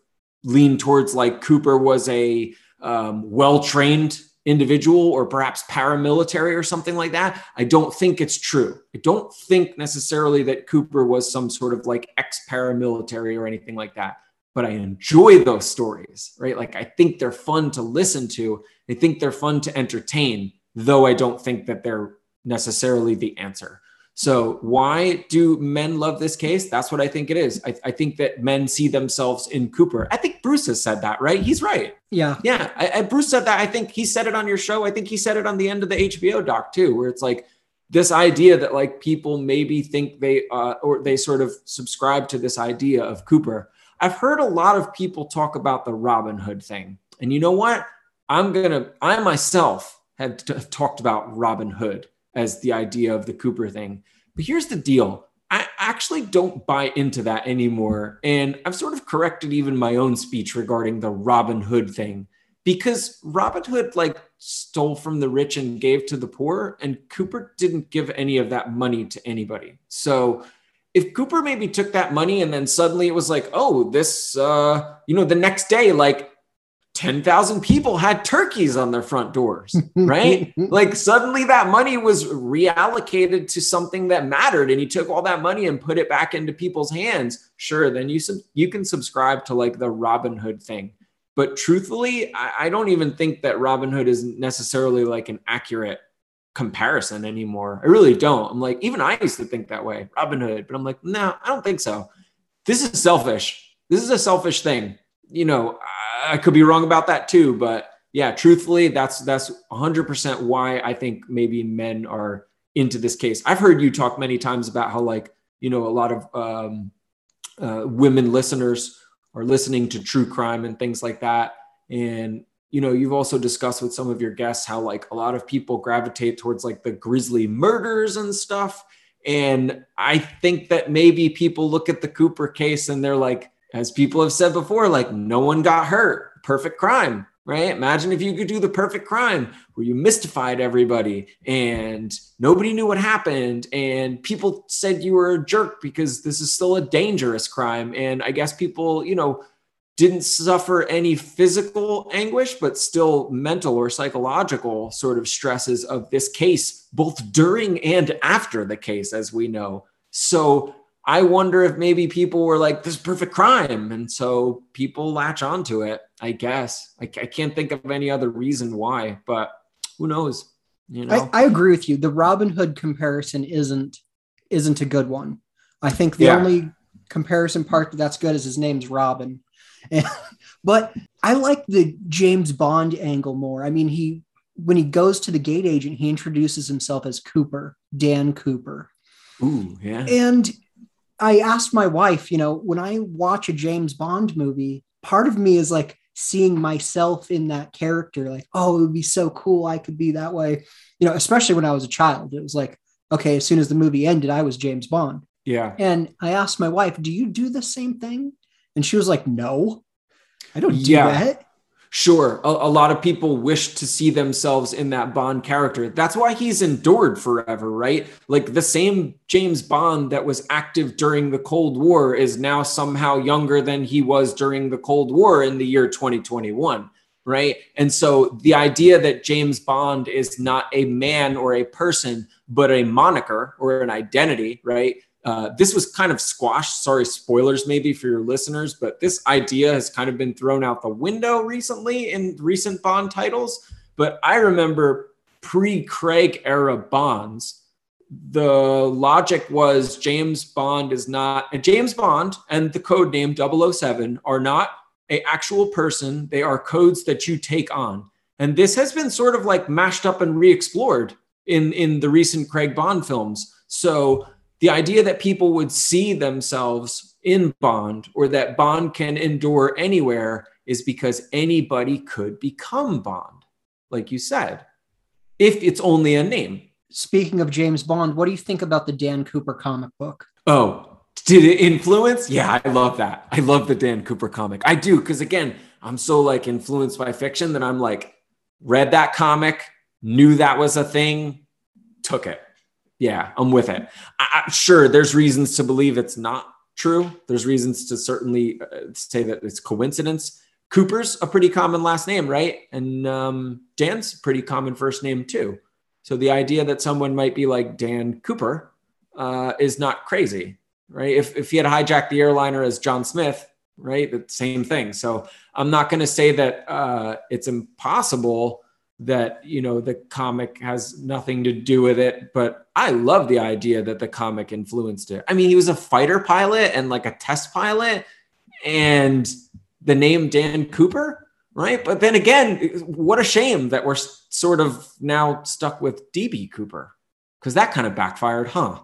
lean towards like Cooper was a um, well-trained individual or perhaps paramilitary or something like that. I don't think it's true. I don't think necessarily that Cooper was some sort of like ex-paramilitary or anything like that, but I enjoy those stories, right? Like I think they're fun to listen to. I think they're fun to entertain, though I don't think that they're necessarily the answer. So why do men love this case? That's what I think it is. I, I think that men see themselves in Cooper. I think Bruce has said that, right? He's right. Yeah. Yeah. I, I, Bruce said that. I think he said it on your show. I think he said it on the end of the H B O doc too, where it's like this idea that like people maybe think they, uh, or they sort of subscribe to this idea of Cooper. I've heard a lot of people talk about the Robin Hood thing. And you know what? I'm going to, I myself have, t- have talked about Robin Hood as the idea of the Cooper thing. But here's the deal. I actually don't buy into that anymore. And I've sort of corrected even my own speech regarding the Robin Hood thing, because Robin Hood like stole from the rich and gave to the poor, and Cooper didn't give any of that money to anybody. So if Cooper maybe took that money and then suddenly it was like, oh, this, uh, you know, the next day, like, ten thousand people had turkeys on their front doors, right? Like suddenly that money was reallocated to something that mattered, and he took all that money and put it back into people's hands. Sure, then you sub- you can subscribe to like the Robin Hood thing. But truthfully, I-, I don't even think that Robin Hood is necessarily like an accurate comparison anymore. I really don't. I'm like, even I used to think that way, Robin Hood, but I'm like, no, I don't think so. This is selfish. This is a selfish thing. You know, I could be wrong about that too, but yeah, truthfully, that's, that's one hundred percent why I think maybe men are into this case. I've heard you talk many times about how like, you know, a lot of um, uh, women listeners are listening to true crime and things like that. And, you know, you've also discussed with some of your guests how like a lot of people gravitate towards like the grisly murders and stuff. And I think that maybe people look at the Cooper case and they're like, as people have said before, like no one got hurt, perfect crime, right? Imagine if you could do the perfect crime where you mystified everybody and nobody knew what happened and people said you were a jerk because this is still a dangerous crime. And I guess people, you know, didn't suffer any physical anguish, but still mental or psychological sort of stresses of this case, both during and after the case, as we know. So I wonder if maybe people were like, this is perfect crime. And so people latch onto it, I guess. I, I can't think of any other reason why, but who knows? You know, I, I agree with you. The Robin Hood comparison isn't isn't a good one. I think the yeah. only comparison part that's good is his name's Robin. And, but I like the James Bond angle more. I mean, he when he goes to the gate agent, he introduces himself as Cooper, Dan Cooper. Ooh, yeah. And I asked my wife, you know, when I watch a James Bond movie, part of me is like seeing myself in that character, like, oh, it would be so cool. I could be that way. You know, especially when I was a child, it was like, okay, as soon as the movie ended, I was James Bond. Yeah. And I asked my wife, do you do the same thing? And she was like, no, I don't do yeah. that. sure, a, a lot of people wish to see themselves in that Bond character. That's why he's endured forever, right? Like the same James Bond that was active during the Cold War is now somehow younger than he was during the Cold War in the year twenty twenty-one, right? And so the idea that James Bond is not a man or a person, but a moniker or an identity, right? Uh, this was kind of squashed. Sorry, spoilers maybe for your listeners, but this idea has kind of been thrown out the window recently in recent Bond titles. But I remember pre-Craig era Bonds, the logic was James Bond is not, and James Bond and the codename double oh seven are not an actual person. They are codes that you take on. And this has been sort of like mashed up and re-explored in, in the recent Craig Bond films. So the idea that people would see themselves in Bond, or that Bond can endure anywhere, is because anybody could become Bond, like you said, if it's only a name. Speaking of James Bond, what do you think about the Dan Cooper comic book? Oh, did it influence? Yeah, I love that. I love the Dan Cooper comic. I do, because again, I'm so like influenced by fiction that I'm like, read that comic, knew that was a thing, took it. Yeah, I'm with it. I, I'm sure there's reasons to believe it's not true. There's reasons to certainly uh, say that it's coincidence. Cooper's a pretty common last name, right? And um, Dan's a pretty common first name too. So the idea that someone might be like Dan Cooper uh, is not crazy, right? If, if he had hijacked the airliner as John Smith, right? The same thing. So I'm not going to say that uh, it's impossible that, you know, the comic has nothing to do with it, but I love the idea that the comic influenced it. I mean, he was a fighter pilot and like a test pilot, and the name Dan Cooper, right? But then again, what a shame that we're sort of now stuck with D B Cooper, because that kind of backfired, huh?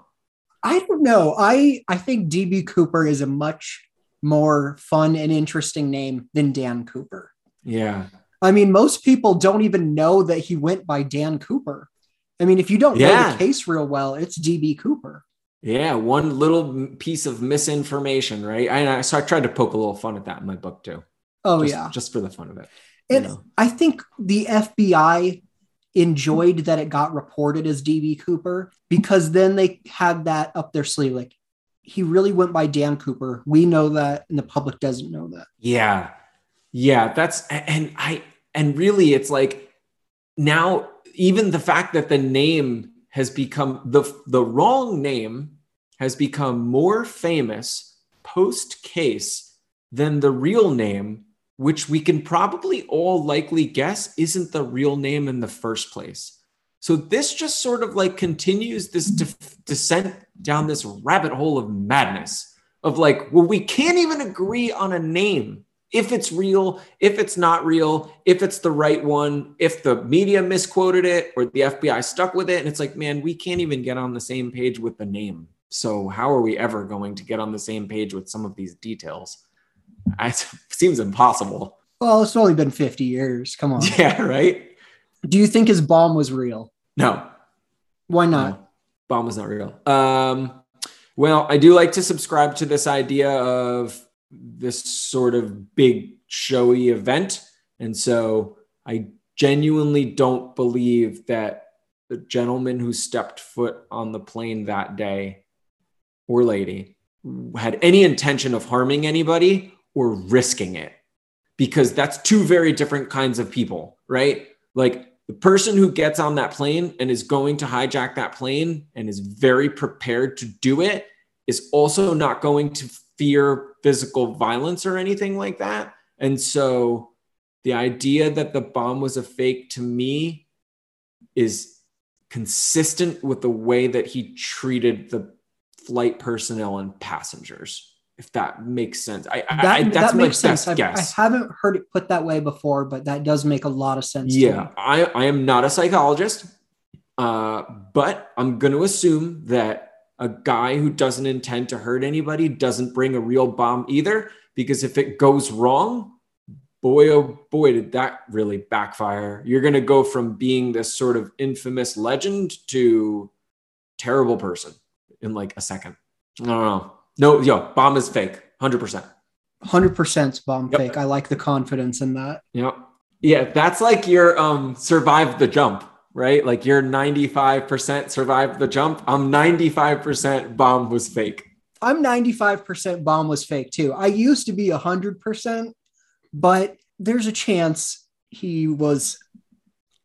I don't know. I, I think D B Cooper is a much more fun and interesting name than Dan Cooper. Yeah. I mean, most people don't even know that he went by Dan Cooper. I mean, if you don't yeah. know the case real well, it's D B Cooper. Yeah, one little piece of misinformation, right? And I, so I tried to poke a little fun at that in my book too. Oh, just, yeah. Just for the fun of it. And you know. I think the F B I enjoyed that it got reported as D B Cooper, because then they had that up their sleeve. Like, he really went by Dan Cooper. We know that, and the public doesn't know that. Yeah. Yeah, that's, and I, and really it's like now even the fact that the name has become, the, the wrong name has become more famous post-case than the real name, which we can probably all likely guess isn't the real name in the first place. So this just sort of like continues this def- descent down this rabbit hole of madness of like, well, we can't even agree on a name. If it's real, if it's not real, if it's the right one, if the media misquoted it or the F B I stuck with it. And it's like, man, we can't even get on the same page with the name. So how are we ever going to get on the same page with some of these details? It seems impossible. Well, it's only been fifty years. Come on. Yeah, right? Do you think his bomb was real? No. Why not? No. Bomb was not real. Um, well, I do like to subscribe to this idea of this sort of big showy event. And so I genuinely don't believe that the gentleman who stepped foot on the plane that day, or lady, had any intention of harming anybody or risking it, because that's two very different kinds of people, right? Like the person who gets on that plane and is going to hijack that plane and is very prepared to do it is also not going to fear physical violence or anything like that. And so the idea that the bomb was a fake to me is consistent with the way that he treated the flight personnel and passengers, if that makes sense. I, that, I that's that my makes best sense. Guess. I haven't heard it put that way before, but that does make a lot of sense. Yeah, to I, I am not a psychologist, uh, but I'm going to assume that a guy who doesn't intend to hurt anybody doesn't bring a real bomb either, because if it goes wrong, boy, oh boy, did that really backfire. You're going to go from being this sort of infamous legend to terrible person in like a second. I don't know. No, yo, bomb is fake. one hundred percent. one hundred percent bomb yep. Fake. I like the confidence in that. Yep. Yeah, that's like your um, survive the jump, right? Like you're ninety-five percent survived the jump. I'm ninety-five percent bomb was fake. I'm ninety-five percent bomb was fake too. I used to be one hundred percent, but there's a chance he was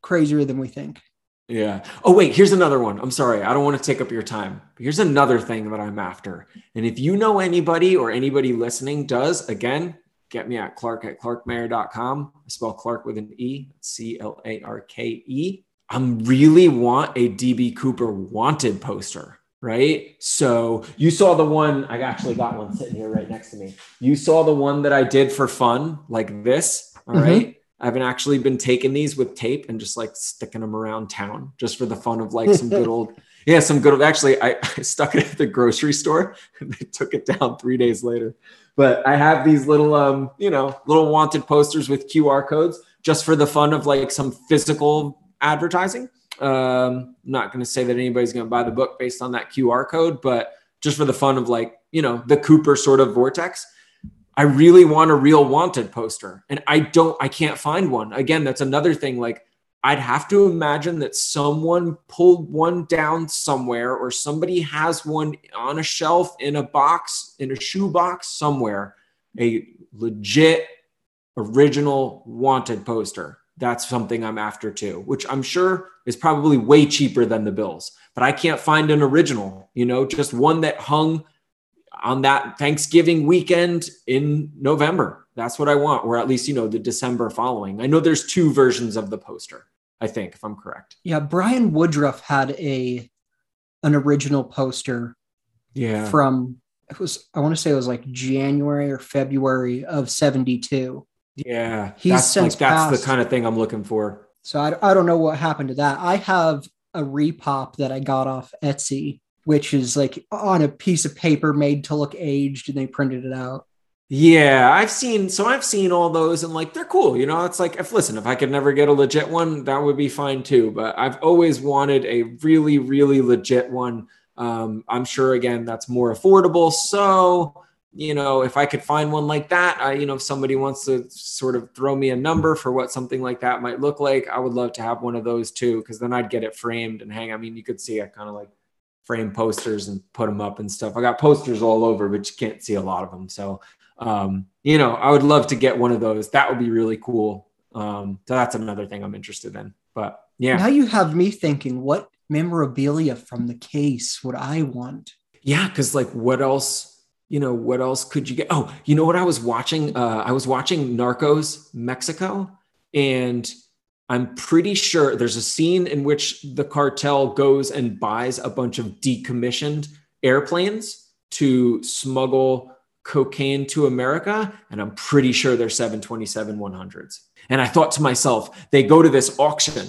crazier than we think. Yeah. Oh, wait, here's another one. I'm sorry. I don't want to take up your time. Here's another thing that I'm after. And if you know anybody or anybody listening does, again, get me at Clarke at clarke mayer dot com. I spell Clarke with an E, C L A R K E. I really want a D B. Cooper wanted poster, right? So you saw the one, I actually got one sitting here right next to me. You saw the one that I did for fun, like this, all mm-hmm. right? I haven't actually been taking these with tape and just like sticking them around town just for the fun of like some good old, yeah, some good old, actually, I, I stuck it at the grocery store and they took it down three days later. But I have these little, um, you know, little wanted posters with Q R codes just for the fun of like some physical advertising. Um, I'm not going to say that anybody's going to buy the book based on that Q R code, but just for the fun of like, you know, the Cooper sort of vortex. I really want a real wanted poster and I don't, I can't find one. Again, that's another thing. Like I'd have to imagine that someone pulled one down somewhere or somebody has one on a shelf in a box, in a shoe box somewhere, a legit original wanted poster. That's something I'm after too, which I'm sure is probably way cheaper than the bills, but I can't find an original, you know, just one that hung on that Thanksgiving weekend in November. That's what I want. Or at least, you know, the December following. I know there's two versions of the poster, I think, if I'm correct. Yeah. Brian Woodruff had a, an original poster yeah. from, it was, I want to say it was like January or February of seventy-two. Yeah. He's since like, that's passed. The kind of thing I'm looking for. So I, I don't know what happened to that. I have a repop that I got off Etsy, which is like on a piece of paper made to look aged and they printed it out. Yeah, I've seen, so I've seen all those and like, they're cool. You know, it's like, if listen, if I could never get a legit one, that would be fine too. But I've always wanted a really, really legit one. Um, I'm sure again, that's more affordable. So, you know, if I could find one like that, I, you know, if somebody wants to sort of throw me a number for what something like that might look like, I would love to have one of those too. Cause then I'd get it framed and hang. I mean, you could see I kind of like frame posters and put them up and stuff. I got posters all over, but you can't see a lot of them. So, um, you know, I would love to get one of those. That would be really cool. Um, so that's another thing I'm interested in, but yeah. Now you have me thinking, what memorabilia from the case would I want? Yeah. Cause like what else, you know, what else could you get? Oh, you know what I was watching? Uh, I was watching Narcos Mexico, and I'm pretty sure there's a scene in which the cartel goes and buys a bunch of decommissioned airplanes to smuggle cocaine to America. And I'm pretty sure they're seven twenty-seven one hundreds. And I thought to myself, they go to this auction,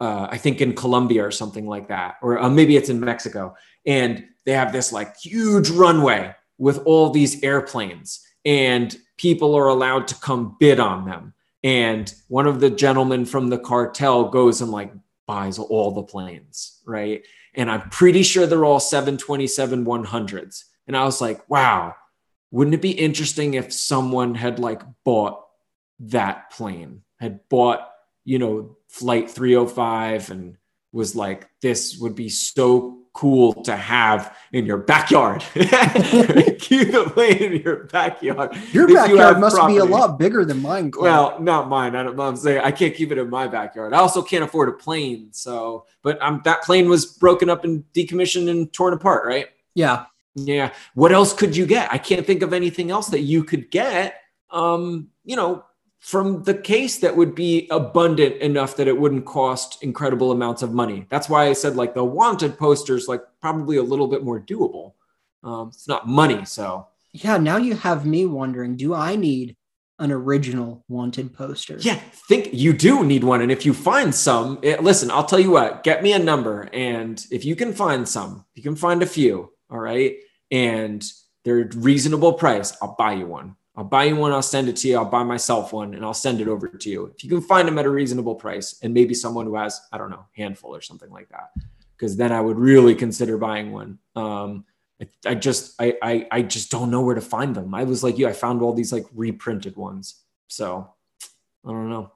uh, I think in Colombia or something like that, or uh, maybe it's in Mexico. And they have this like huge runway with all these airplanes and people are allowed to come bid on them. And one of the gentlemen from the cartel goes and like buys all the planes, right? And I'm pretty sure they're all seven twenty-seven one hundreds. And I was like, wow, wouldn't it be interesting if someone had like bought that plane, had bought, you know, flight three oh five and was like, this would be so cool to have in your backyard. Keep the plane in your backyard. Your backyard you must property. Be a lot bigger than mine. Clarke. Well, not mine. I don't know. I'm saying I can't keep it in my backyard. I also can't afford a plane. So, but um, that plane was broken up and decommissioned and torn apart, right? Yeah. Yeah. What else could you get? I can't think of anything else that you could get, um, you know, from the case that would be abundant enough that it wouldn't cost incredible amounts of money. That's why I said like the wanted posters, like probably a little bit more doable. Um, it's not money. So yeah. Now you have me wondering, do I need an original wanted poster? Yeah. Think you do need one. And if you find some, it, listen, I'll tell you what, get me a number. And if you can find some, you can find a few. All right. And they're reasonable price. I'll buy you one. I'll buy you one, I'll send it to you, I'll buy myself one, and I'll send it over to you. If you can find them at a reasonable price, and maybe someone who has, I don't know, handful or something like that, because then I would really consider buying one. Um, I, I just I, I I just don't know where to find them. I was like you, I found all these like reprinted ones. So I don't know.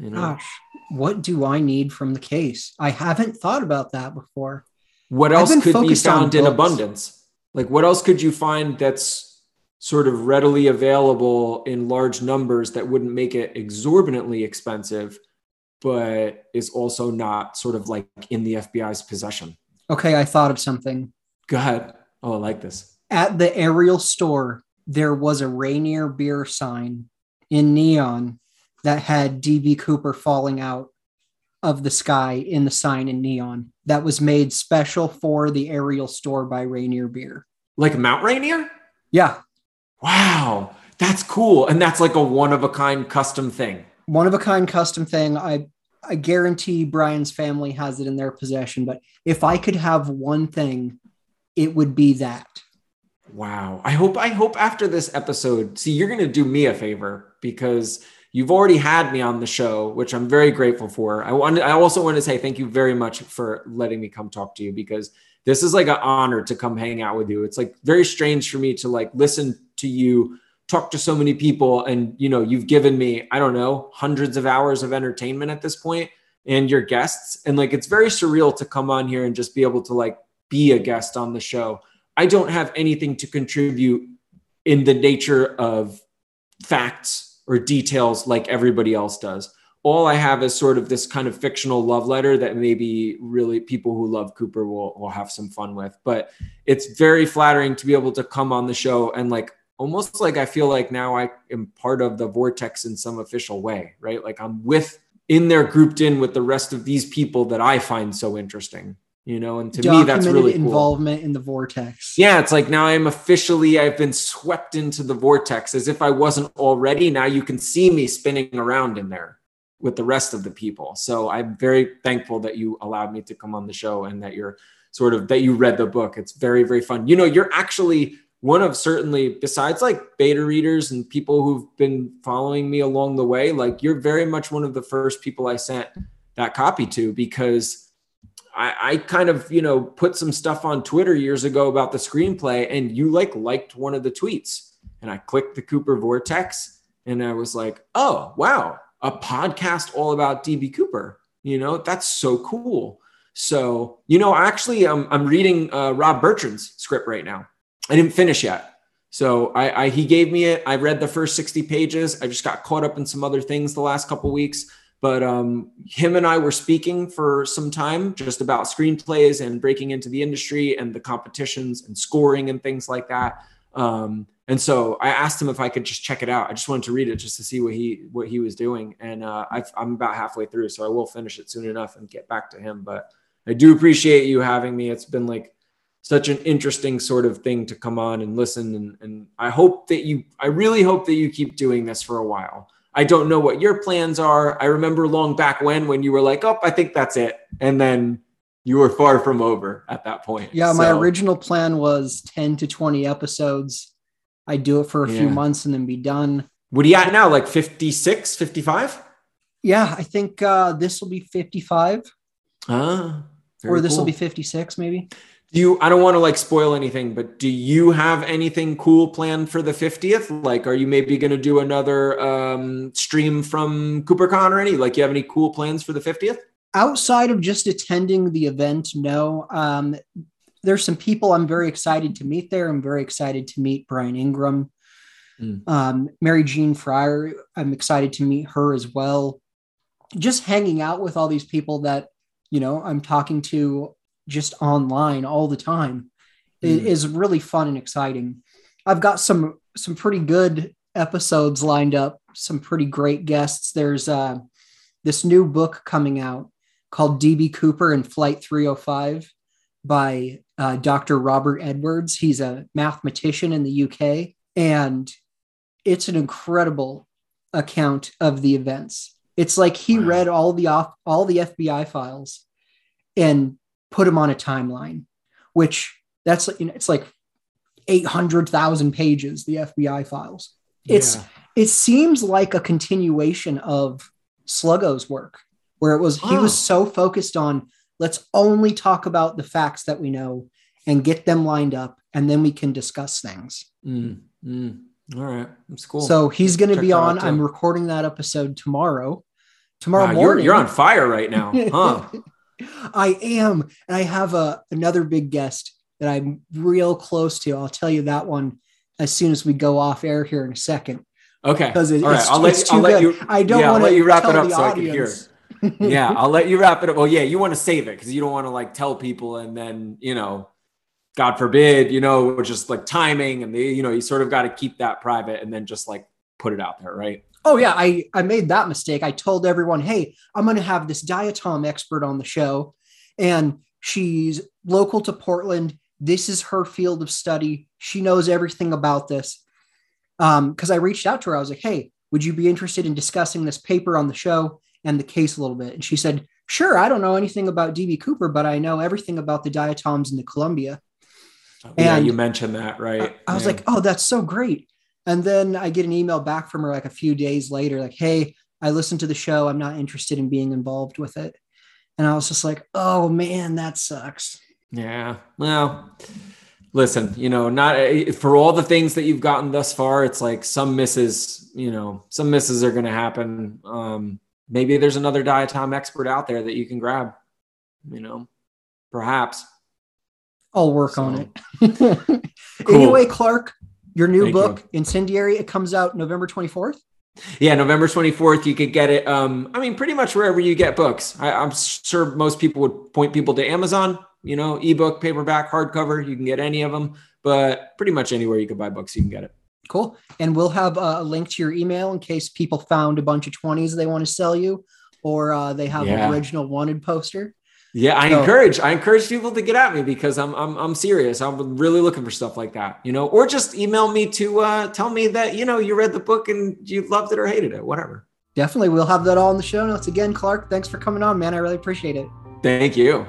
You know? Gosh, what do I need from the case? I haven't thought about that before. What else could be found in abundance? Like, what else could you find that's sort of readily available in large numbers that wouldn't make it exorbitantly expensive, but is also not sort of like in the F B I's possession? Okay, I thought of something. Go ahead. Oh, I like this. At the aerial store, there was a Rainier Beer sign in neon that had D B. Cooper falling out of the sky in the sign in neon that was made special for the aerial store by Rainier Beer. Like Mount Rainier? Yeah. Wow. That's cool. And that's like a one-of-a-kind custom thing. One-of-a-kind custom thing. I, I guarantee Brian's family has it in their possession, but if I could have one thing, it would be that. Wow. I hope, I hope after this episode, see, you're going to do me a favor because you've already had me on the show, which I'm very grateful for. I want, I also want to say thank you very much for letting me come talk to you, because this is like an honor to come hang out with you. It's like very strange for me to like listen to you talk to so many people. And, you know, you've given me, I don't know, hundreds of hours of entertainment at this point and your guests. And like, it's very surreal to come on here and just be able to like be a guest on the show. I don't have anything to contribute in the nature of facts or details like everybody else does. All I have is sort of this kind of fictional love letter that maybe really people who love Cooper will, will have some fun with. But it's very flattering to be able to come on the show and like, almost like I feel like now I am part of the vortex in some official way, right? Like I'm with, in there grouped in with the rest of these people that I find so interesting. You know, and to Documented me, that's really cool. Involvement in the vortex. Yeah, it's like now I'm officially, I've been swept into the vortex as if I wasn't already. Now you can see me spinning around in there with the rest of the people. So I'm very thankful that you allowed me to come on the show and that you're sort of, that you read the book. It's very, very fun. You know, you're actually one of certainly, besides like beta readers and people who've been following me along the way, like you're very much one of the first people I sent that copy to, because I kind of, you know, put some stuff on Twitter years ago about the screenplay and you like liked one of the tweets and I clicked the Cooper Vortex and I was like, oh, wow, a podcast all about D B. Cooper. You know, that's so cool. So, you know, actually I'm, I'm reading uh, Rob Bertrand's script right now. I didn't finish yet. So I, I he gave me it. I read the first sixty pages. I just got caught up in some other things the last couple of weeks. But um, him and I were speaking for some time just about screenplays and breaking into the industry and the competitions and scoring and things like that. Um, and so I asked him if I could just check it out. I just wanted to read it just to see what he what he was doing. And uh, I've, I'm about halfway through, so I will finish it soon enough and get back to him. But I do appreciate you having me. It's been like such an interesting sort of thing to come on and listen. And, and I hope that you, I really hope that you keep doing this for a while. I don't know what your plans are. I remember long back when, when you were like, oh, I think that's it. And then you were far from over at that point. Yeah. So my original plan was ten to twenty episodes. I do it for a yeah. few months and then be done. What are you at now? Like fifty-six, fifty-five? Yeah. I think uh, this will be fifty-five. Ah, or this cool. will be fifty-six maybe. Do you, I don't want to like spoil anything, but do you have anything cool planned for the fiftieth? Like, are you maybe going to do another um, stream from CooperCon or any, like you have any cool plans for the fiftieth? Outside of just attending the event? No. Um, there's some people I'm very excited to meet there. I'm very excited to meet Brian Ingram, mm. um, Mary Jean Fryer. I'm excited to meet her as well. Just hanging out with all these people that, you know, I'm talking to just online all the time mm. is really fun and exciting. I've got some, some pretty good episodes lined up, some pretty great guests. There's uh, this new book coming out called D B. Cooper and Flight three oh five by uh, Doctor Robert Edwards. He's a mathematician in the U K, and it's an incredible account of the events. It's like he wow. read all the off, all the F B I files and put him on a timeline, which that's, you know, it's like eight hundred thousand pages, the F B I files. It's, yeah. it seems like a continuation of Sluggo's work where it was, oh. he was so focused on let's only talk about the facts that we know and get them lined up. And then we can discuss things. Mm, mm. All right. That's cool. So he's going to be on, I'm recording that episode tomorrow. Tomorrow wow, morning. You're, you're on fire right now, huh? I am. And I have a, another big guest that I'm real close to. I'll tell you that one as soon as we go off air here in a second. Okay. Because it, All right. it's, I'll it's let, too I'll let you, I don't yeah, want to you wrap tell it up the so audience. I can hear. Yeah. I'll let you wrap it up. Well, yeah, you want to save it because you don't want to like tell people and then, you know, God forbid, you know, or just like timing and the, you know, you sort of got to keep that private and then just like put it out there. Right. Oh yeah. I, I made that mistake. I told everyone, hey, I'm going to have this diatom expert on the show and she's local to Portland. This is her field of study. She knows everything about this. Um, cause I reached out to her. I was like, hey, would you be interested in discussing this paper on the show and the case a little bit? And she said, sure. I don't know anything about D B. Cooper, but I know everything about the diatoms in the Columbia. Yeah, and you mentioned that, right? I, I was yeah. like, oh, that's so great. And then I get an email back from her like a few days later, like, hey, I listened to the show. I'm not interested in being involved with it. And I was just like, oh man, that sucks. Yeah. Well, listen, you know, not for all the things that you've gotten thus far, it's like some misses, you know, some misses are going to happen. Um, maybe there's another diatom expert out there that you can grab, you know, perhaps. I'll work so. on it. Cool. Anyway, Clarke, your new Thank book, you. Incendiary, it comes out November twenty-fourth. Yeah, November twenty-fourth. You could get it. Um, I mean, pretty much wherever you get books. I, I'm sure most people would point people to Amazon, you know, ebook, paperback, hardcover. You can get any of them, but pretty much anywhere you could buy books, you can get it. Cool. And we'll have a link to your email in case people found a bunch of twenties they want to sell you, or uh, they have yeah. an original wanted poster. Yeah, I so, encourage I encourage people to get at me because I'm I'm I'm serious. I'm really looking for stuff like that, you know, or just email me to uh, tell me that, you know, you read the book and you loved it or hated it, whatever. Definitely. We'll have that all in the show notes. Again, Clarke, thanks for coming on, man. I really appreciate it. Thank you.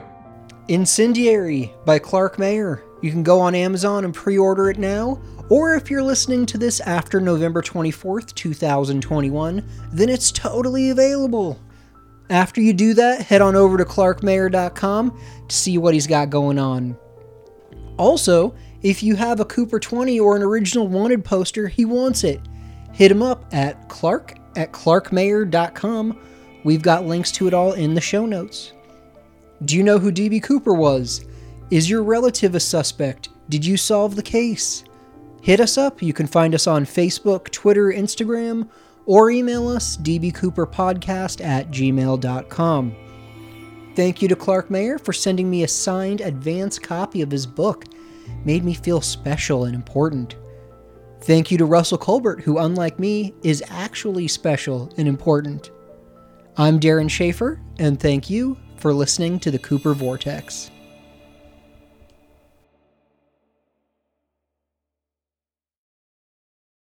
Incendiary by Clarke Mayer. You can go on Amazon and pre-order it now. Or if you're listening to this after November twenty-fourth, twenty twenty-one, then it's totally available. After you do that, head on over to clarke mayer dot com to see what he's got going on. Also, if you have a Cooper twenty or an original wanted poster, he wants it. Hit him up at clarke at clarke mayer dot com. We've got links to it all in the show notes. Do you know who D B. Cooper was? Is your relative a suspect? Did you solve the case? Hit us up. You can find us on Facebook, Twitter, Instagram, or email us, d b cooper podcast at gmail dot com. Thank you to Clarke Mayer for sending me a signed advance copy of his book. Made me feel special and important. Thank you to Russell Colbert, who, unlike me, is actually special and important. I'm Darren Schaefer, and thank you for listening to the Cooper Vortex.